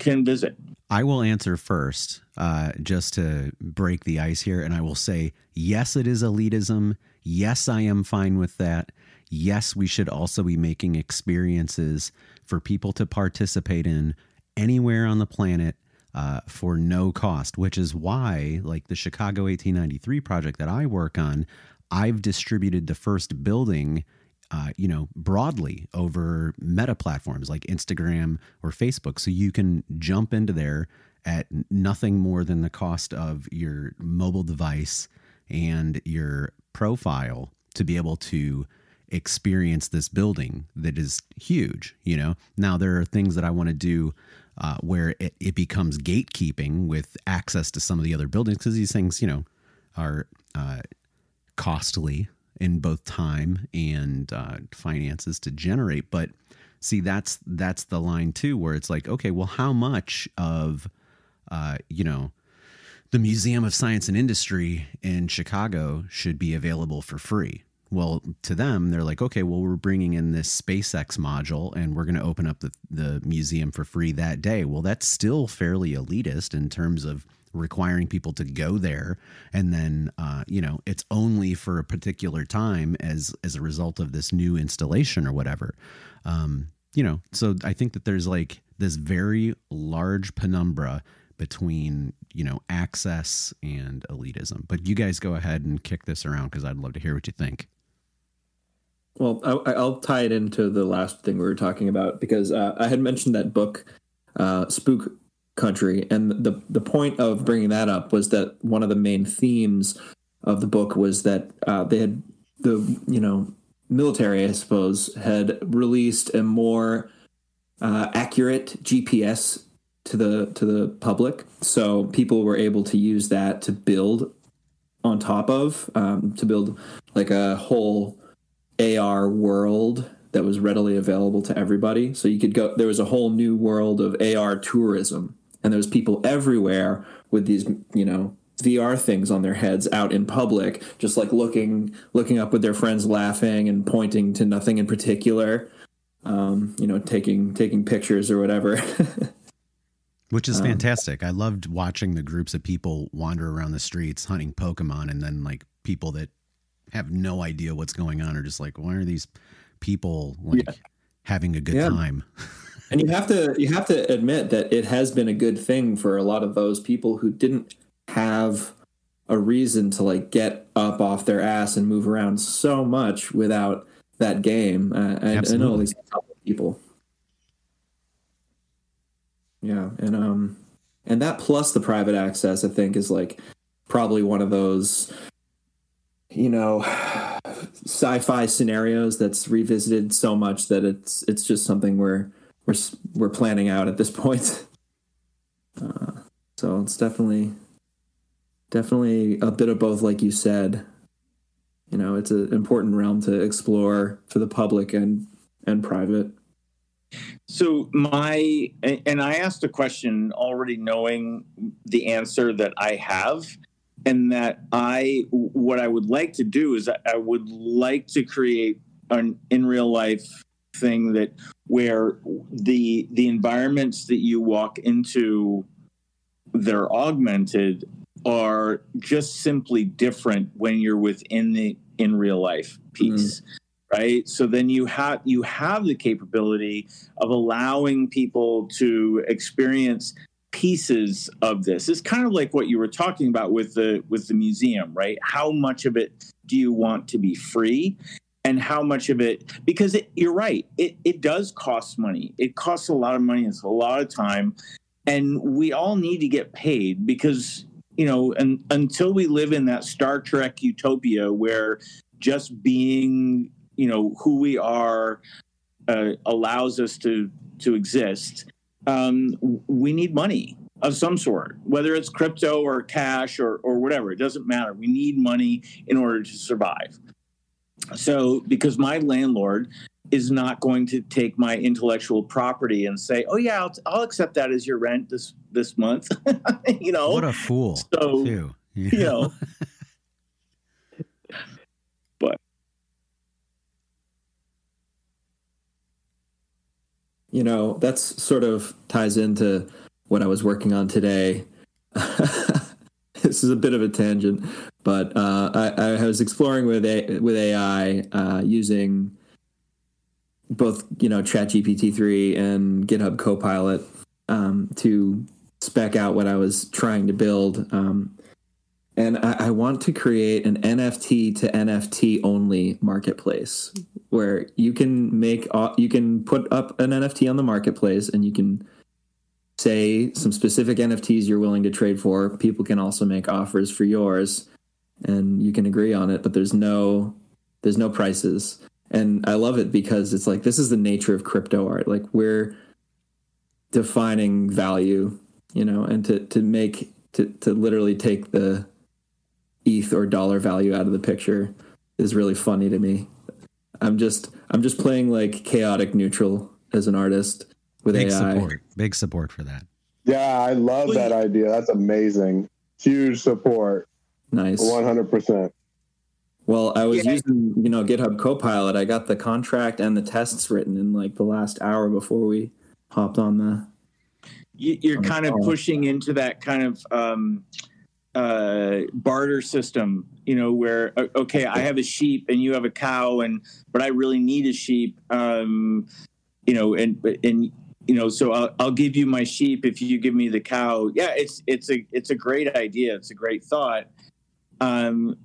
can visit? I will answer first, uh, just to break the ice here, and I will say, yes, it is elitism. Yes, I am fine with that. Yes, we should also be making experiences for people to participate in anywhere on the planet uh, for no cost, which is why, like the Chicago eighteen ninety-three project that I work on, I've distributed the first building Uh, you know, broadly over meta platforms like Instagram or Facebook. So you can jump into there at nothing more than the cost of your mobile device and your profile to be able to experience this building that is huge, you know. Now there are things that I want to do uh, where it, it becomes gatekeeping with access to some of the other buildings, because these things, you know, are uh, costly in both time and uh, finances to generate. But see, that's that's the line too, where it's like, okay, well, how much of, uh, you know, the Museum of Science and Industry in Chicago should be available for free? Well, to them, they're like, okay, well, we're bringing in this SpaceX module and we're going to open up the, the museum for free that day. Well, that's still fairly elitist in terms of requiring people to go there, and then uh, you know, it's only for a particular time as as a result of this new installation or whatever. Um, you know, so I think that there's like this very large penumbra between, you know, access and elitism. But you guys go ahead and kick this around, because I'd love to hear what you think. Well, I, I'll tie it into the last thing we were talking about, because uh, I had mentioned that book, uh, Spook Country, and the the point of bringing that up was that one of the main themes of the book was that uh, they had the you know military, I suppose, had released a more uh, accurate G P S to the to the public, so people were able to use that to build on top of um, to build like a whole A R world that was readily available to everybody. So you could go. There was a whole new world of A R tourism. And there's people everywhere with these, you know, V R things on their heads out in public, just like looking looking up with their friends, laughing and pointing to nothing in particular, um, you know, taking taking pictures or whatever. Which is fantastic. Um, I loved watching the groups of people wander around the streets hunting Pokemon, and then like people that have no idea what's going on are just like, why are these people like yeah. having a good yeah. time? And you have to you have to admit that it has been a good thing for a lot of those people who didn't have a reason to like get up off their ass and move around so much without that game. Uh, I, I know at least a couple of people. Yeah, and um, and that plus the private access, I think, is like probably one of those, you know, sci-fi scenarios that's revisited so much that it's it's just something where. We're, we're planning out at this point. Uh, so it's definitely, definitely a bit of both, like you said. You know, it's an important realm to explore for the public and, and private. So my, and I asked a question already knowing the answer that I have, and that I, what I would like to do is I would like to create an in real life thing that where the the environments that you walk into that are augmented are just simply different when you're within the in real life piece, mm-hmm. right? So then you have you have the capability of allowing people to experience pieces of this. It's kind of like what you were talking about with the with the museum, right? How much of it do you want to be free? and how much of it, because it, you're right, it, it does cost money. It costs a lot of money. It's a lot of time. And we all need to get paid because, you know, and until we live in that Star Trek utopia where just being, you know, who we are uh, allows us to, to exist, um, we need money of some sort, whether it's crypto or cash or, or whatever. It doesn't matter. We need money in order to survive. So because my landlord is not going to take my intellectual property and say, oh, yeah, I'll, I'll accept that as your rent this this month. You know, what a fool. So, too, you know, you know but. You know, that's sort of ties into what I was working on today. This is a bit of a tangent, but uh, I, I was exploring with a, with A I uh, using both, you know, ChatGPT three and GitHub Copilot um, to spec out what I was trying to build. Um, and I, I want to create an N F T to N F T only marketplace where you can make you can put up an N F T on the marketplace, and you can say some specific N F Ts you're willing to trade for. People can also make offers for yours, and you can agree on it, but there's no there's no prices. And I love it because it's like, this is the nature of crypto art. Like, we're defining value, you know, and to to make to to literally take the E T H or dollar value out of the picture is really funny to me. I'm just I'm just playing like chaotic neutral as an artist. With big A I. Support, big support for that. Yeah, I love that idea. That's amazing. Huge support. Nice. one hundred percent. Well, I was yeah. using, you know, GitHub Copilot. I got the contract and the tests written in like the last hour before we hopped on the. You're on kind the of pushing into that kind of um, uh, barter system, you know, where okay, I have a sheep and you have a cow, and but I really need a sheep, um, you know, and and. You know, so I'll, I'll give you my sheep if you give me the cow. Yeah, it's it's a it's a great idea. It's a great thought. Um,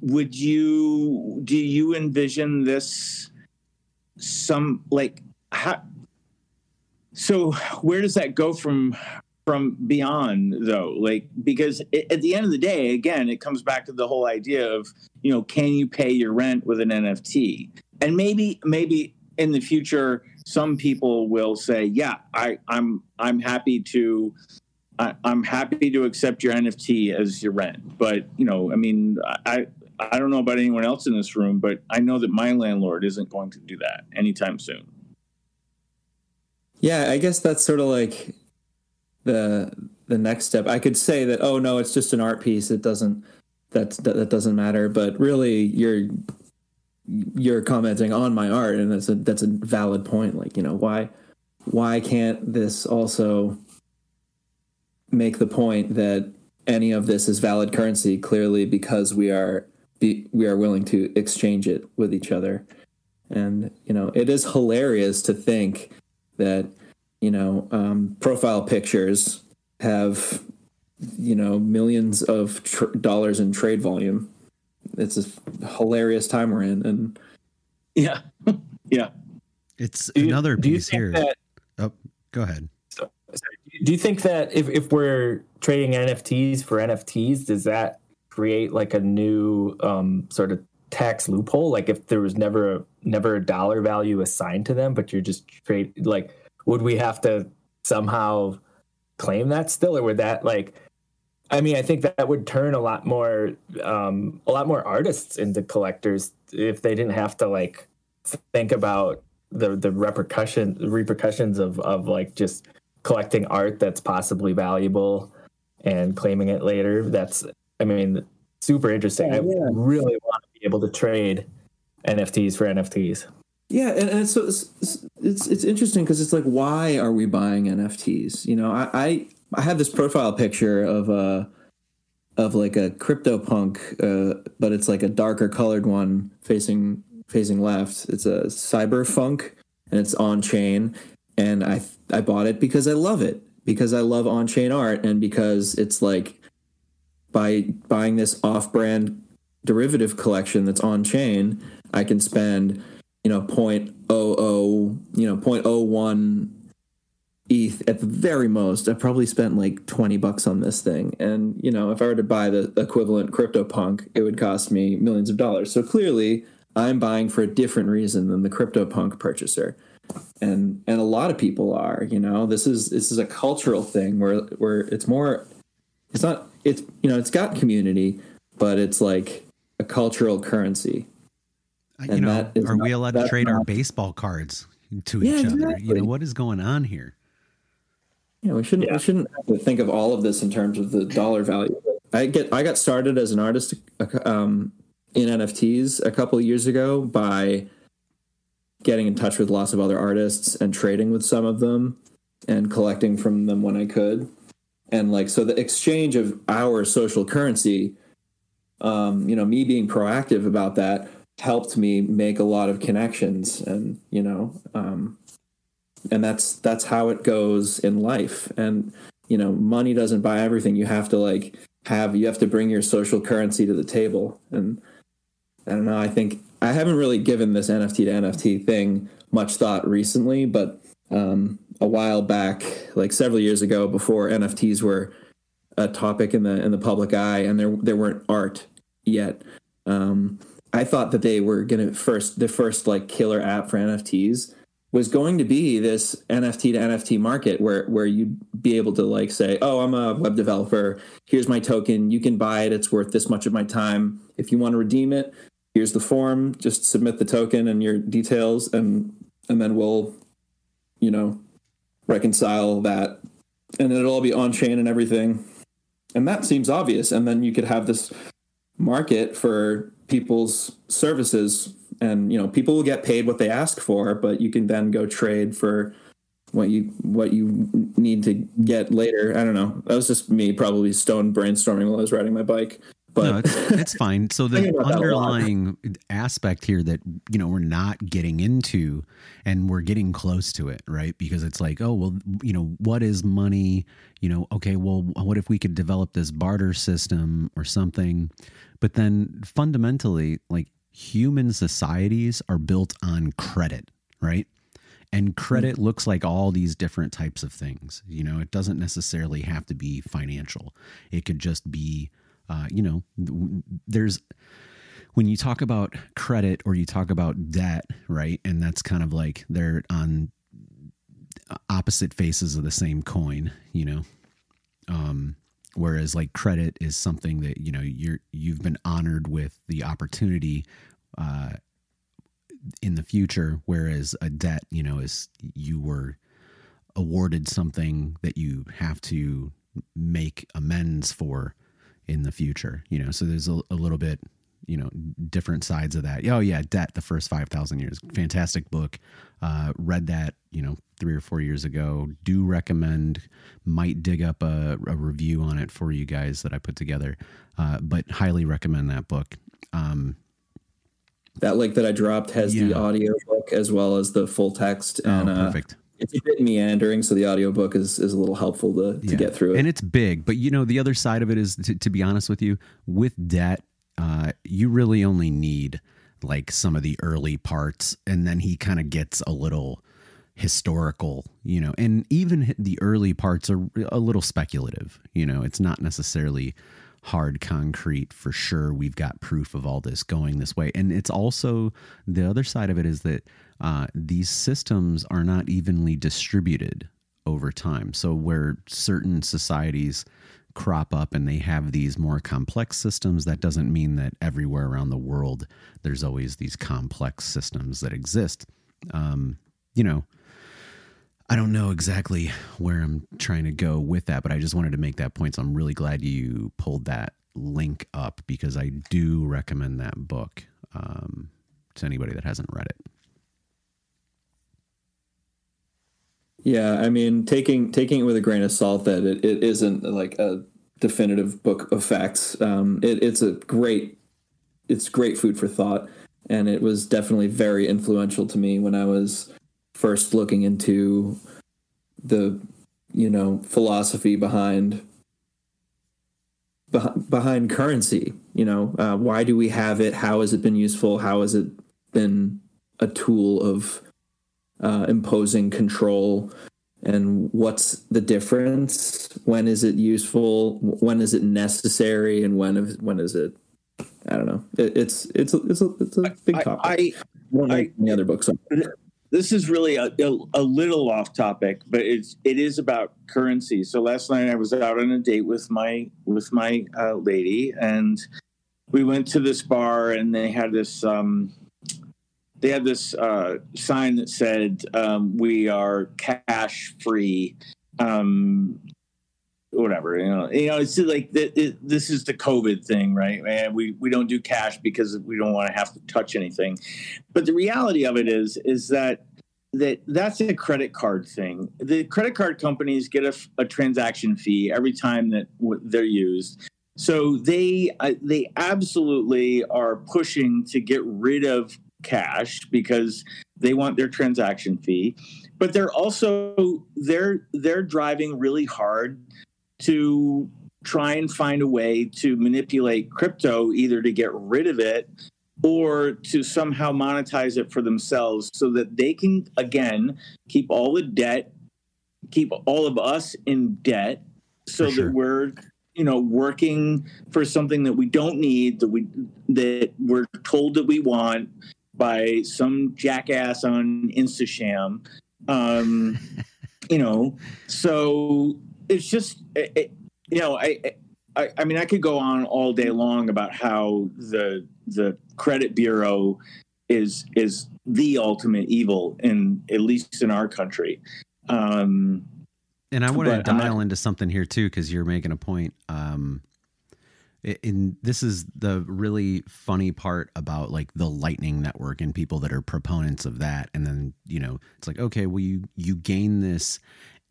would you do you envision this some like how? So where does that go from from beyond though? Like, because it, at the end of the day, again, it comes back to the whole idea of, you know, can you pay your rent with an N F T? And maybe maybe in the future, some people will say, yeah, I, I'm I'm happy to I, I'm happy to accept your N F T as your rent. But, you know, I mean, I I don't know about anyone else in this room, but I know that my landlord isn't going to do that anytime soon. Yeah, I guess that's sort of like the the next step. I could say that, oh, no, it's just an art piece. It doesn't that's, that that doesn't matter. But really, you're you're commenting on my art, and that's a that's a valid point. Like, you know, why why can't this also make the point that any of this is valid currency? Clearly, because we are be, we are willing to exchange it with each other. And, you know, it is hilarious to think that, you know, um, profile pictures have, you know, millions of tr- dollars in trade volume. It's a hilarious time we're in. And yeah. Yeah. It's do another you, piece here. That, oh, go ahead. So, sorry, do you think that if, if we're trading N F Ts for N F Ts, does that create like a new um, sort of tax loophole? Like, if there was never, a, never a dollar value assigned to them, but you're just trade, like, would we have to somehow claim that still? Or would that like, I mean, I think that would turn a lot more, um, a lot more artists into collectors if they didn't have to like think about the the repercussion repercussions of of like just collecting art that's possibly valuable and claiming it later. That's, I mean, super interesting. Yeah, yeah. I really want to be able to trade N F Ts for N F Ts. Yeah, and, and so it's it's, it's interesting because it's like, why are we buying N F Ts? You know, I. I I have this profile picture of a, of like a CryptoPunk, uh, but it's like a darker colored one facing facing left. It's a cyberpunk, and it's on chain. And I I bought it because I love it, because I love on chain art, and because it's like, by buying this off brand derivative collection that's on chain, I can spend, you know, zero point zero zero, you know, zero point zero one E T H at the very most. I probably spent like twenty bucks on this thing. And, you know, if I were to buy the equivalent CryptoPunk, it would cost me millions of dollars. So clearly I'm buying for a different reason than the CryptoPunk purchaser. And, and a lot of people are, you know, this is, this is a cultural thing where, where it's more, it's not, it's, you know, it's got community, but it's like a cultural currency. And you know, are we allowed to trade our baseball cards to each other? You know, what is going on here? Yeah, we shouldn't. Yeah. We shouldn't have to think of all of this in terms of the dollar value. I get. I got started as an artist um, in N F Ts a couple of years ago by getting in touch with lots of other artists and trading with some of them and collecting from them when I could. And like, so the exchange of our social currency, um, you know, me being proactive about that helped me make a lot of connections, and you know. Um, And that's that's how it goes in life. And, you know, money doesn't buy everything. You have to like have you have to bring your social currency to the table. And I don't know, I think I haven't really given this N F T to N F T thing much thought recently. But um, a while back, like several years ago, before N F Ts were a topic in the in the public eye and there there weren't art yet. Um, I thought that they were going to first the first like killer app for N F Ts was going to be this N F T to N F T market where, where you'd be able to like say, oh, I'm a web developer. Here's my token. You can buy it. It's worth this much of my time. If you want to redeem it, here's the form. Just submit the token and your details, and and then we'll, you know, reconcile that. And it'll all be on chain and everything. And that seems obvious. And then you could have this market for people's services. And, you know, people will get paid what they ask for, but you can then go trade for what you what you need to get later. I don't know. That was just me probably stone brainstorming while I was riding my bike. But no, it's, it's fine. So the underlying aspect here that, you know, we're not getting into, and we're getting close to it, right? Because it's like, oh, well, you know, what is money? You know, okay, well, what if we could develop this barter system or something? But then fundamentally, like, human societies are built on credit, right? And credit mm-hmm. looks like all these different types of things. You know, it doesn't necessarily have to be financial. It could just be, uh, you know, there's, when you talk about credit or you talk about debt, right? And that's kind of like they're on opposite faces of the same coin, you know? Um, Whereas like credit is something that, you know, you're, you've been honored with the opportunity uh, in the future. Whereas a debt, you know, is you were awarded something that you have to make amends for in the future, you know? So there's a, a little bit, you know, different sides of that. Oh yeah. Debt, the first five thousand years, fantastic book. Uh, read that, you know, three or four years ago. Do recommend, might dig up a, a review on it for you guys that I put together, uh, but highly recommend that book. Um, that link that I dropped has yeah. the audio book as well as the full text. And, oh, perfect. Uh, it's a bit meandering, so the audiobook is, is a little helpful to, to yeah. get through it. And it's big, but you know, the other side of it is, to, to be honest with you, with debt, uh, you really only need like some of the early parts, and then he kind of gets a little historical, you know, and even the early parts are a little speculative, you know, it's not necessarily hard concrete for sure. We've got proof of all this going this way. And it's also the other side of it is that uh, these systems are not evenly distributed over time. So where certain societies crop up and they have these more complex systems, that doesn't mean that everywhere around the world, there's always these complex systems that exist. Um, you know, I don't know exactly where I'm trying to go with that, but I just wanted to make that point. So I'm really glad you pulled that link up, because I do recommend that book um, to anybody that hasn't read it. Yeah, I mean, taking taking it with a grain of salt that it, it isn't like a definitive book of facts. Um, it, it's a great, it's great food for thought, and it was definitely very influential to me when I was first looking into the, you know, philosophy behind beh- behind currency. You know, uh, why do we have it? How has it been useful? How has it been a tool of uh, imposing control? And what's the difference? When is it useful? When is it necessary? And when is, when is it? I don't know. It, it's it's a, it's a, it's a big topic. I, I, More than I, any other books. This is really a, a, a little off topic, but it's it is about currency. So last night I was out on a date with my with my uh, lady, and we went to this bar, and they had this um, they had this uh, sign that said um, we are cash free. Um, Whatever, you know, you know, it's like the, it, this is the COVID thing, right? Man, we we don't do cash because we don't want to have to touch anything. But the reality of it is, is that that that's a credit card thing. The credit card companies get a, a transaction fee every time that they're used, so they uh, they absolutely are pushing to get rid of cash because they want their transaction fee. But they're also they're they're driving really hard to try and find a way to manipulate crypto, either to get rid of it or to somehow monetize it for themselves so that they can, again, keep all the debt, keep all of us in debt so that we're, you know, working for something that we don't need, that we that we're told that we want by some jackass on InstaSham. Um, you know, so... It's just, it, it, you know, I, I, I mean, I could go on all day long about how the the credit bureau is is the ultimate evil, in at least in our country. Um, and I want to dial I, into something here too, because you're making a point. Um, and this is the really funny part about like the Lightning Network and people that are proponents of that. And then, you know, it's like, okay, well, you you gain this.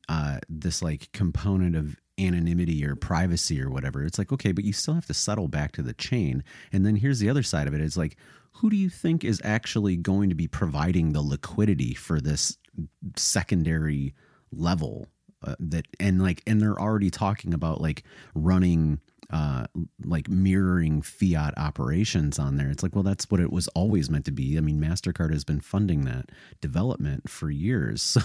Uh, this like component of anonymity or privacy or whatever. It's like, okay, but you still have to settle back to the chain. And then here's the other side of it. It's like, who do you think is actually going to be providing the liquidity for this secondary level uh, that, and like, and they're already talking about like running uh, like mirroring fiat operations on there. It's like, well, that's what it was always meant to be. I mean, MasterCard has been funding that development for years. So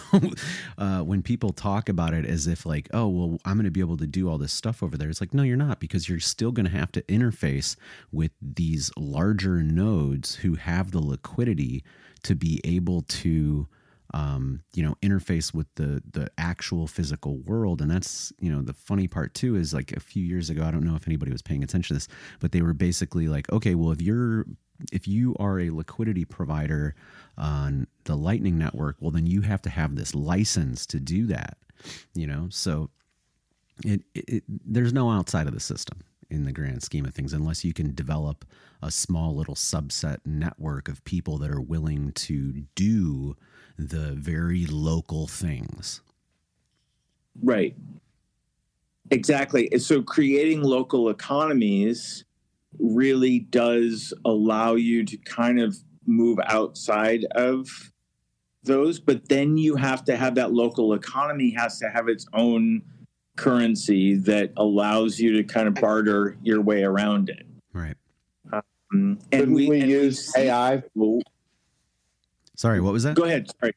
uh, when people talk about it as if like, oh, well, I'm going to be able to do all this stuff over there. It's like, no, you're not, because you're still going to have to interface with these larger nodes who have the liquidity to be able to Um, you know, interface with the the actual physical world. And that's, you know, the funny part too is like a few years ago, I don't know if anybody was paying attention to this, but they were basically like, okay, well, if you're if you are a liquidity provider on the Lightning Network, well, then you have to have this license to do that, you know? So it, it, it there's no outside of the system in the grand scheme of things, unless you can develop a small little subset network of people that are willing to do the very local things. Right. Exactly. So creating local economies really does allow you to kind of move outside of those, but then you have to have that local economy has to have its own currency that allows you to kind of barter your way around it. Right. Um, and Couldn't we, we and use we, A I. Well, Sorry, what was that? Go ahead. Sorry.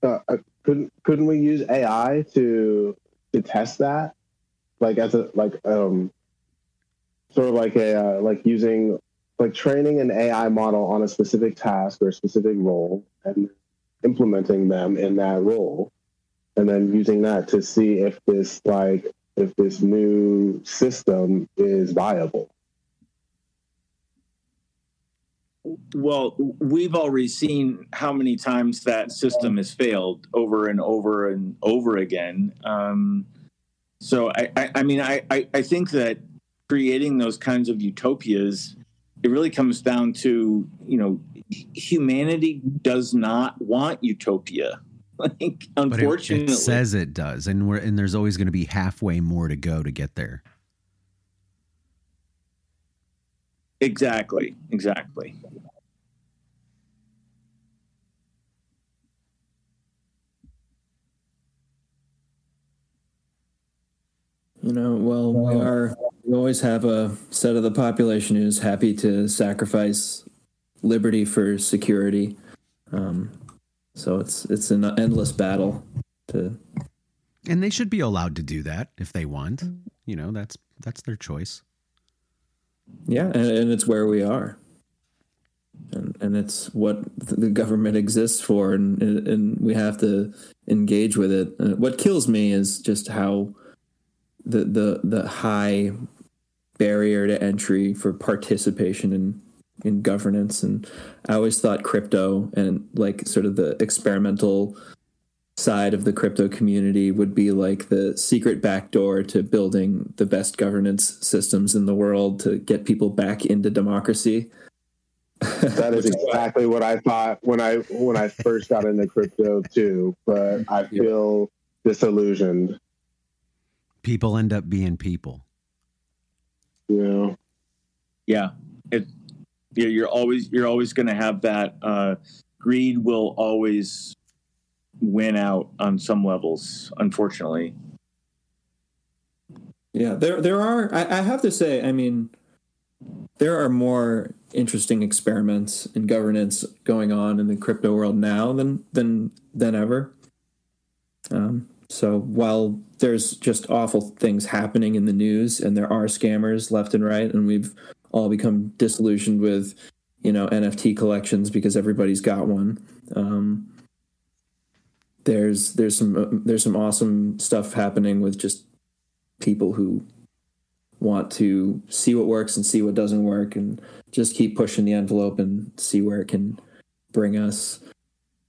Uh, couldn't couldn't we use A I to to test that, like as a like um sort of like a uh, like using like training an A I model on a specific task or a specific role and implementing them in that role, and then using that to see if this like if this new system is viable. Well, we've already seen how many times that system has failed over and over and over again. Um, so, I, I, I mean, I, I think that creating those kinds of utopias, it really comes down to, you know, humanity does not want utopia. Like, unfortunately. But it, it says it does. And, we're, and there's always going to be halfway more to go to get there. Exactly. Exactly. You know, well, we are, we always have a set of the population who's happy to sacrifice liberty for security. Um, so it's it's an endless battle to. And they should be allowed to do that if they want. You know, that's that's their choice. Yeah, and, and it's where we are. And, and it's what the government exists for, and, and we have to engage with it. Uh, what kills me is just how the the the high barrier to entry for participation in in governance. And I always thought crypto and like sort of the experimental side of the crypto community would be like the secret backdoor to building the best governance systems in the world to get people back into democracy. That is exactly what I thought when I when I first got into crypto too, but I feel disillusioned. People end up being people. Yeah. Yeah. It, you're always you're always going to have that. Uh, greed will always win out on some levels, unfortunately. Yeah, there there are. I, I have to say, I mean, there are more interesting experiments in governance going on in the crypto world now than than than ever. Um, so while there's just awful things happening in the news, and there are scammers left and right, and we've all become disillusioned with, you know, N F T collections because everybody's got one. Um, there's there's some uh, there's some awesome stuff happening with just people who want to see what works and see what doesn't work, and just keep pushing the envelope and see where it can bring us.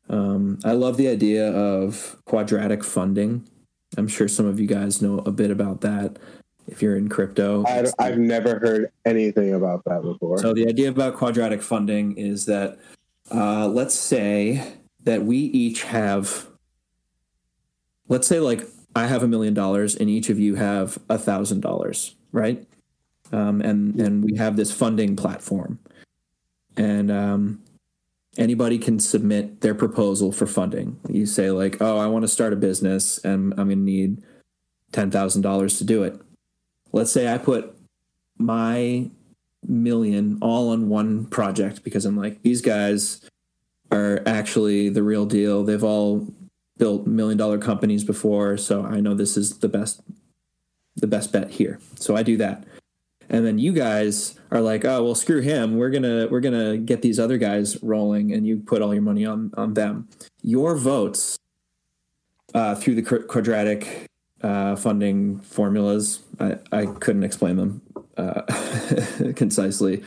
Um, I love the idea of quadratic funding. I'm sure some of you guys know a bit about that if you're in crypto. I, I've never heard anything about that before. So the idea about quadratic funding is that uh, let's say that we each have, let's say like I have a million dollars and each of you have a thousand dollars, right? Um, and, and we have this funding platform, and um, anybody can submit their proposal for funding. You say like, oh, I want to start a business and I'm going to need ten thousand dollars to do it. Let's say I put my million all on one project because I'm like, these guys are actually the real deal. They've all built million dollar companies before. So I know this is the best, the best bet here. So I do that. And then you guys are like, oh, well, screw him. We're gonna we're gonna get these other guys rolling, and you put all your money on on them. Your votes uh, through the quadratic uh, funding formulas. I, I couldn't explain them uh, concisely.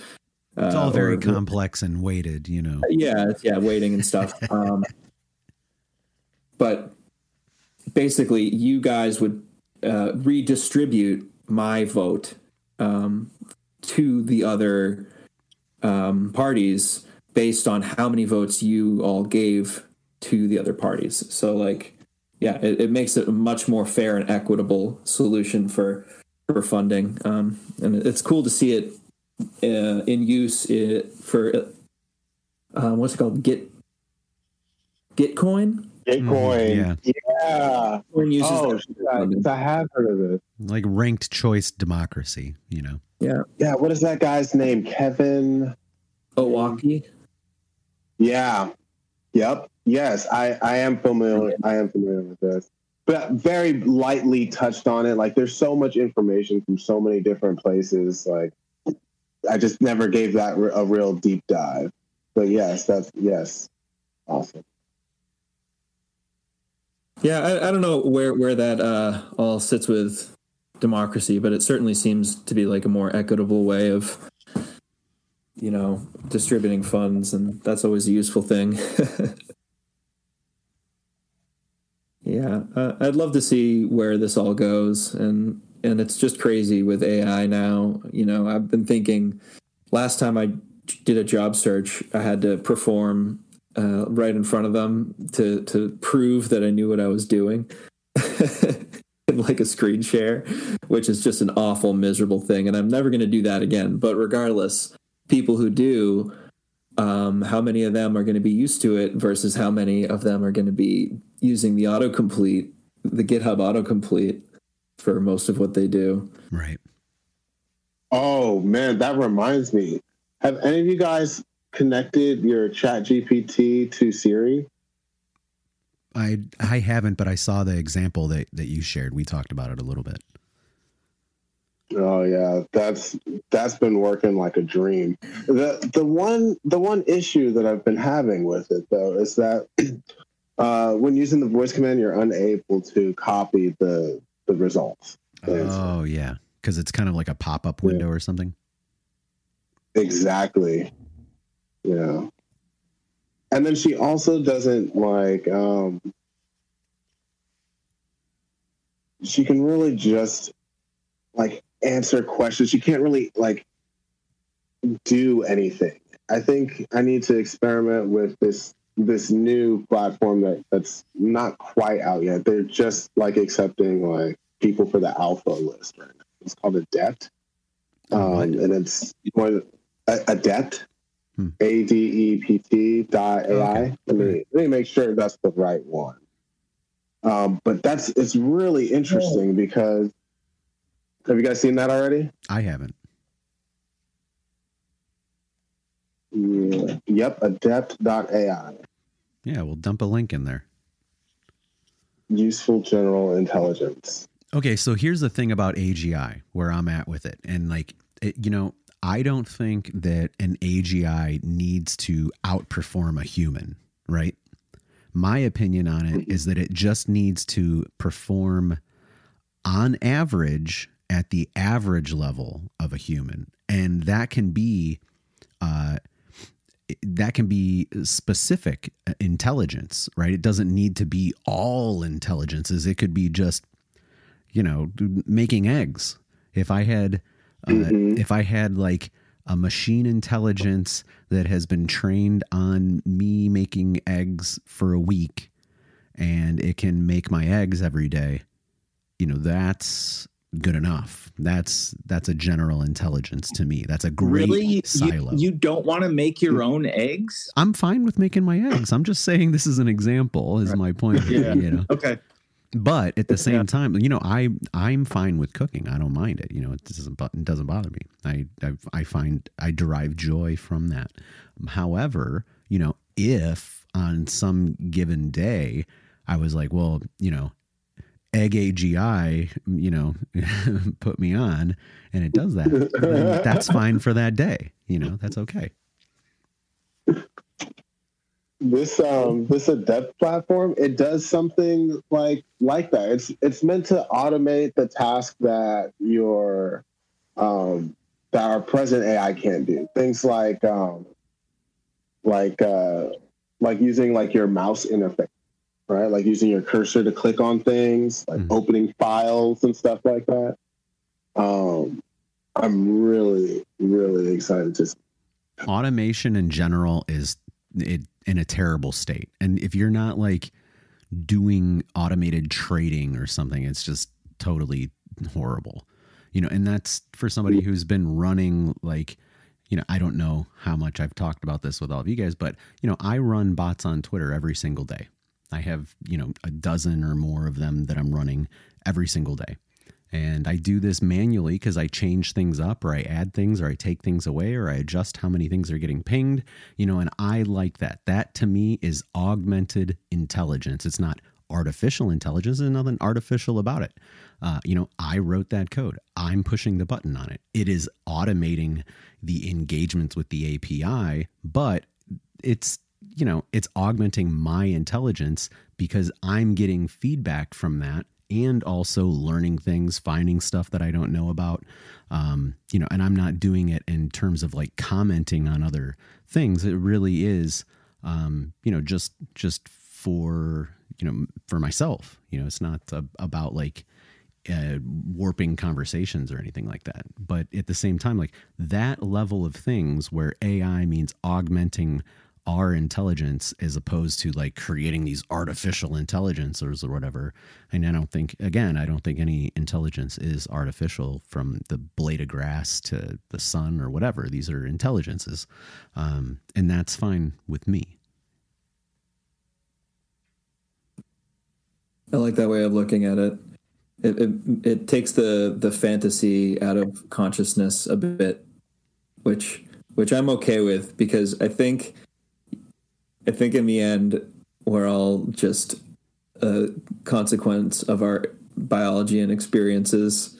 Uh, it's all very or, complex and weighted, you know. Yeah, yeah, weighting and stuff. um, but basically, you guys would uh, redistribute my vote um to the other um parties based on how many votes you all gave to the other parties. So like, yeah, it, it makes it a much more fair and equitable solution for for funding, um and it's cool to see it uh, in use it for uh, what's it called, Git Gitcoin Bitcoin. Yeah. yeah. Oh, I, I have heard of it. Like ranked choice democracy, you know? Yeah. Yeah. What is that guy's name? Kevin Owaki? Yeah. Yep. Yes. I, I am familiar. I am familiar with this, but very lightly touched on it. Like there's so much information from so many different places. Like I just never gave that a real deep dive, but yes, that's yes. Awesome. Yeah, I, I don't know where, where that uh, all sits with democracy, but it certainly seems to be like a more equitable way of, you know, distributing funds, and that's always a useful thing. Yeah, uh, I'd love to see where this all goes, and and it's just crazy with A I now. You know, I've been thinking, last time I did a job search, I had to perform Uh, right in front of them to to prove that I knew what I was doing, like a screen share, which is just an awful, miserable thing. And I'm never going to do that again. But regardless, people who do, um, how many of them are going to be used to it versus how many of them are going to be using the autocomplete, the GitHub autocomplete for most of what they do. Right. Oh, man, that reminds me. Have any of you guys connected your ChatGPT to Siri? I I haven't, but I saw the example that, that you shared. We talked about it a little bit. Oh yeah, that's that's been working like a dream. The the one the one issue that I've been having with it though is that uh, when using the voice command, you're unable to copy the the results. The oh answer. Yeah, because it's kind of like a pop up window yeah. or something. Exactly. Yeah. And then she also doesn't like. Um, she can really just like answer questions. She can't really like do anything. I think I need to experiment with this this new platform that, that's not quite out yet. They're just like accepting like people for the alpha list right now. It's called Adept, um, oh, and it's more Adept. Hmm. A D E P T dot A I. Okay. Let me let me make sure that's the right one. Um, but that's it's really interesting oh. because have you guys seen that already? I haven't. Yeah. Yep, adept dot A I. Yeah, we'll dump a link in there. Useful general intelligence. Okay, so here's the thing about A G I, where I'm at with it, and like it, you know. I don't think that an A G I needs to outperform a human, right? My opinion on it is that it just needs to perform on average at the average level of a human. And that can be, uh, that can be specific intelligence, right? It doesn't need to be all intelligences. It could be just, you know, making eggs. If I had... Uh, mm-hmm. If I had like a machine intelligence that has been trained on me making eggs for a week and it can make my eggs every day, you know, that's good enough. That's, that's a general intelligence to me. That's a great really? silo. You, you don't want to make your own eggs? I'm fine with making my eggs. I'm just saying this is an example is my point. yeah. You know? Okay. But at the same yeah. time, you know, I, I'm fine with cooking. I don't mind it. You know, it doesn't, it doesn't bother me. I, I, I find I derive joy from that. However, you know, if on some given day I was like, well, you know, egg A G I, you know, put me on and it does that, then that's fine for that day. You know, that's okay. This um this Adept platform, it does something like like that. It's it's meant to automate the task that your um that our present A I can't do. Things like um like uh like using like your mouse interface, right? Like using your cursor to click on things, like mm-hmm. opening files and stuff like that. Um I'm really, really excited to see. Automation in general is it in a terrible state. And if you're not like doing automated trading or something, it's just totally horrible, you know, and that's for somebody who's been running like, you know, I don't know how much I've talked about this with all of you guys, but you know, I run bots on Twitter every single day. I have, you know, a dozen or more of them that I'm running every single day. And I do this manually because I change things up or I add things or I take things away or I adjust how many things are getting pinged, you know, and I like that. That to me is augmented intelligence. It's not artificial intelligence. There's nothing artificial about it. Uh, you know, I wrote that code. I'm pushing the button on it. It is automating the engagements with the A P I, but it's, you know, it's augmenting my intelligence because I'm getting feedback from that. And also learning things, finding stuff that I don't know about, um, you know, and I'm not doing it in terms of like commenting on other things. It really is, um, you know, just just for, you know, for myself, you know, it's not a, about like uh, warping conversations or anything like that. But at the same time, like that level of things where A I means augmenting our intelligence as opposed to like creating these artificial intelligences or whatever. And I don't think, again, I don't think any intelligence is artificial from the blade of grass to the sun or whatever. These are intelligences. Um, and that's fine with me. I like that way of looking at it. It, it it takes the the fantasy out of consciousness a bit, which which I'm okay with, because I think I think in the end we're all just a consequence of our biology and experiences.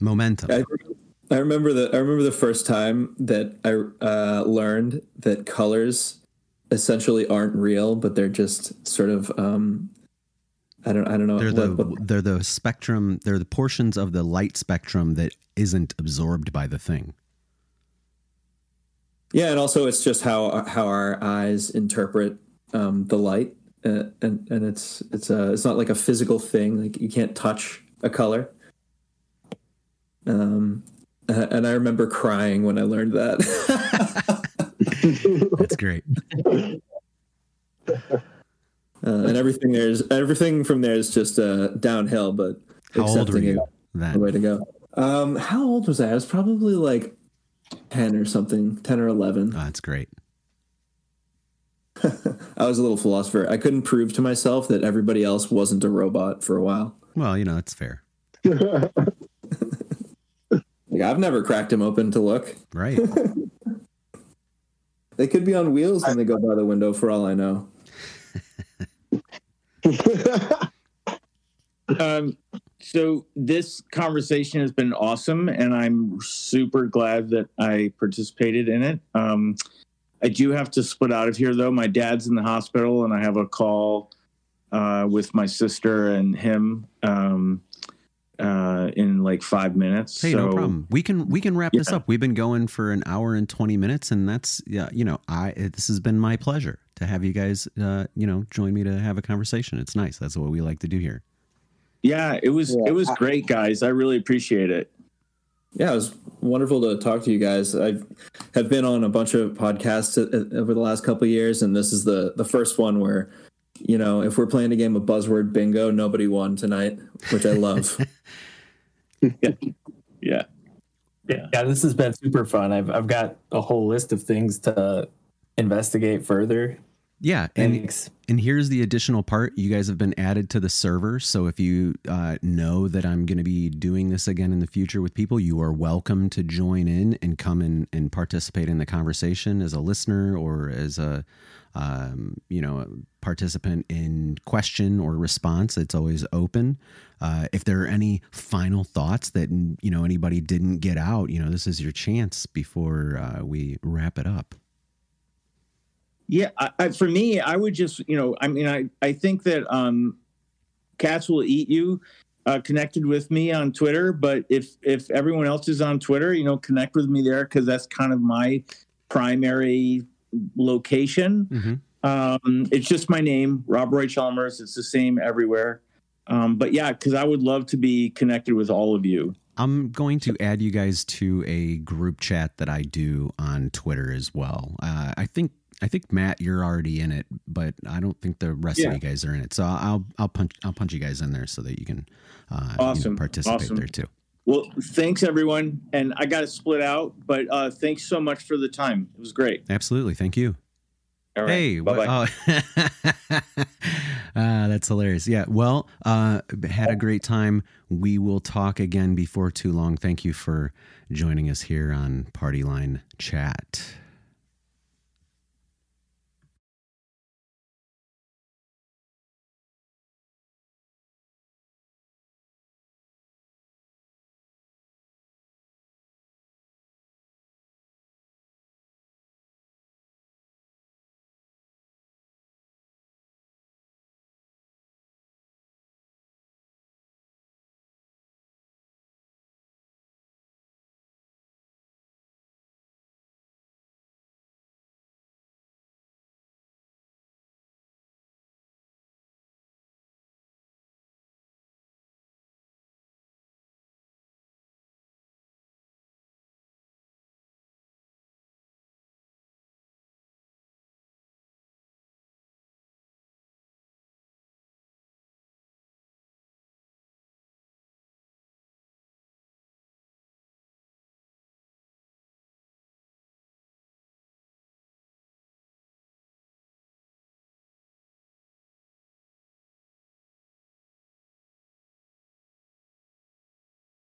Momentum. I, I remember the I remember the first time that I uh, learned that colors essentially aren't real, but they're just sort of. Um, I don't. I don't know. They're the, what, what, they're the spectrum. They're the portions of the light spectrum that isn't absorbed by the thing. Yeah, and also it's just how how our eyes interpret um, the light, uh, and and it's it's a, it's not like a physical thing. Like you can't touch a color. Um, and I remember crying when I learned that. That's great. Uh, and everything there's everything from there is just uh, downhill. But how old were you? That the way to go. Um, how old was I? I was probably like ten or something, ten or eleven. Oh, that's great. I was a little philosopher. I couldn't prove to myself that everybody else wasn't a robot for a while. Well, you know, that's fair. Like, I've never cracked them open to look. Right. They could be on wheels when they go by the window, for all I know. um, so this conversation has been awesome, and I'm super glad that I participated in it. Um, I do have to split out of here, though. My dad's in the hospital, and I have a call uh, with my sister and him um, uh, in like five minutes. Hey, so, no problem. We can we can wrap yeah. this up. We've been going for an hour and twenty minutes, and that's yeah, you know, I this has been my pleasure to have you guys, uh, you know, join me to have a conversation. It's nice. That's what we like to do here. Yeah, it was yeah. it was great, guys. I really appreciate it. Yeah, it was wonderful to talk to you guys. I have been on a bunch of podcasts over the last couple of years, and this is the the first one where, you know, if we're playing a game of buzzword bingo, nobody won tonight, which I love. yeah. yeah, yeah, yeah. This has been super fun. I've I've got a whole list of things to investigate further. Yeah. And, Thanks. and here's the additional part. You guys have been added to the server. So if you uh, know that I'm going to be doing this again in the future with people, you are welcome to join in and come in and participate in the conversation as a listener or as a, um, you know, participant in question or response. It's always open. Uh, if there are any final thoughts that, you know, anybody didn't get out, you know, this is your chance before uh, we wrap it up. Yeah, I, I, for me, I would just, you know, I mean, I, I think that um, Cats Will Eat You uh, connected with me on Twitter. But if if everyone else is on Twitter, you know, connect with me there, because that's kind of my primary location. Mm-hmm. Um, it's just my name, Rob Roy Chalmers. It's the same everywhere. Um, but yeah, because I would love to be connected with all of you. I'm going to add you guys to a group chat that I do on Twitter as well. Uh, I think. I think Matt, you're already in it, but I don't think the rest yeah. of you guys are in it. So I'll I'll punch I'll punch you guys in there so that you can uh, awesome. you know, participate awesome. there too. Well, thanks everyone, and I got to split out, but uh, thanks so much for the time. It was great. Absolutely, thank you. All right. Hey, bye bye. Oh. Ah, that's hilarious. Yeah. Well, uh, had a great time. We will talk again before too long. Thank you for joining us here on Partyline Chat.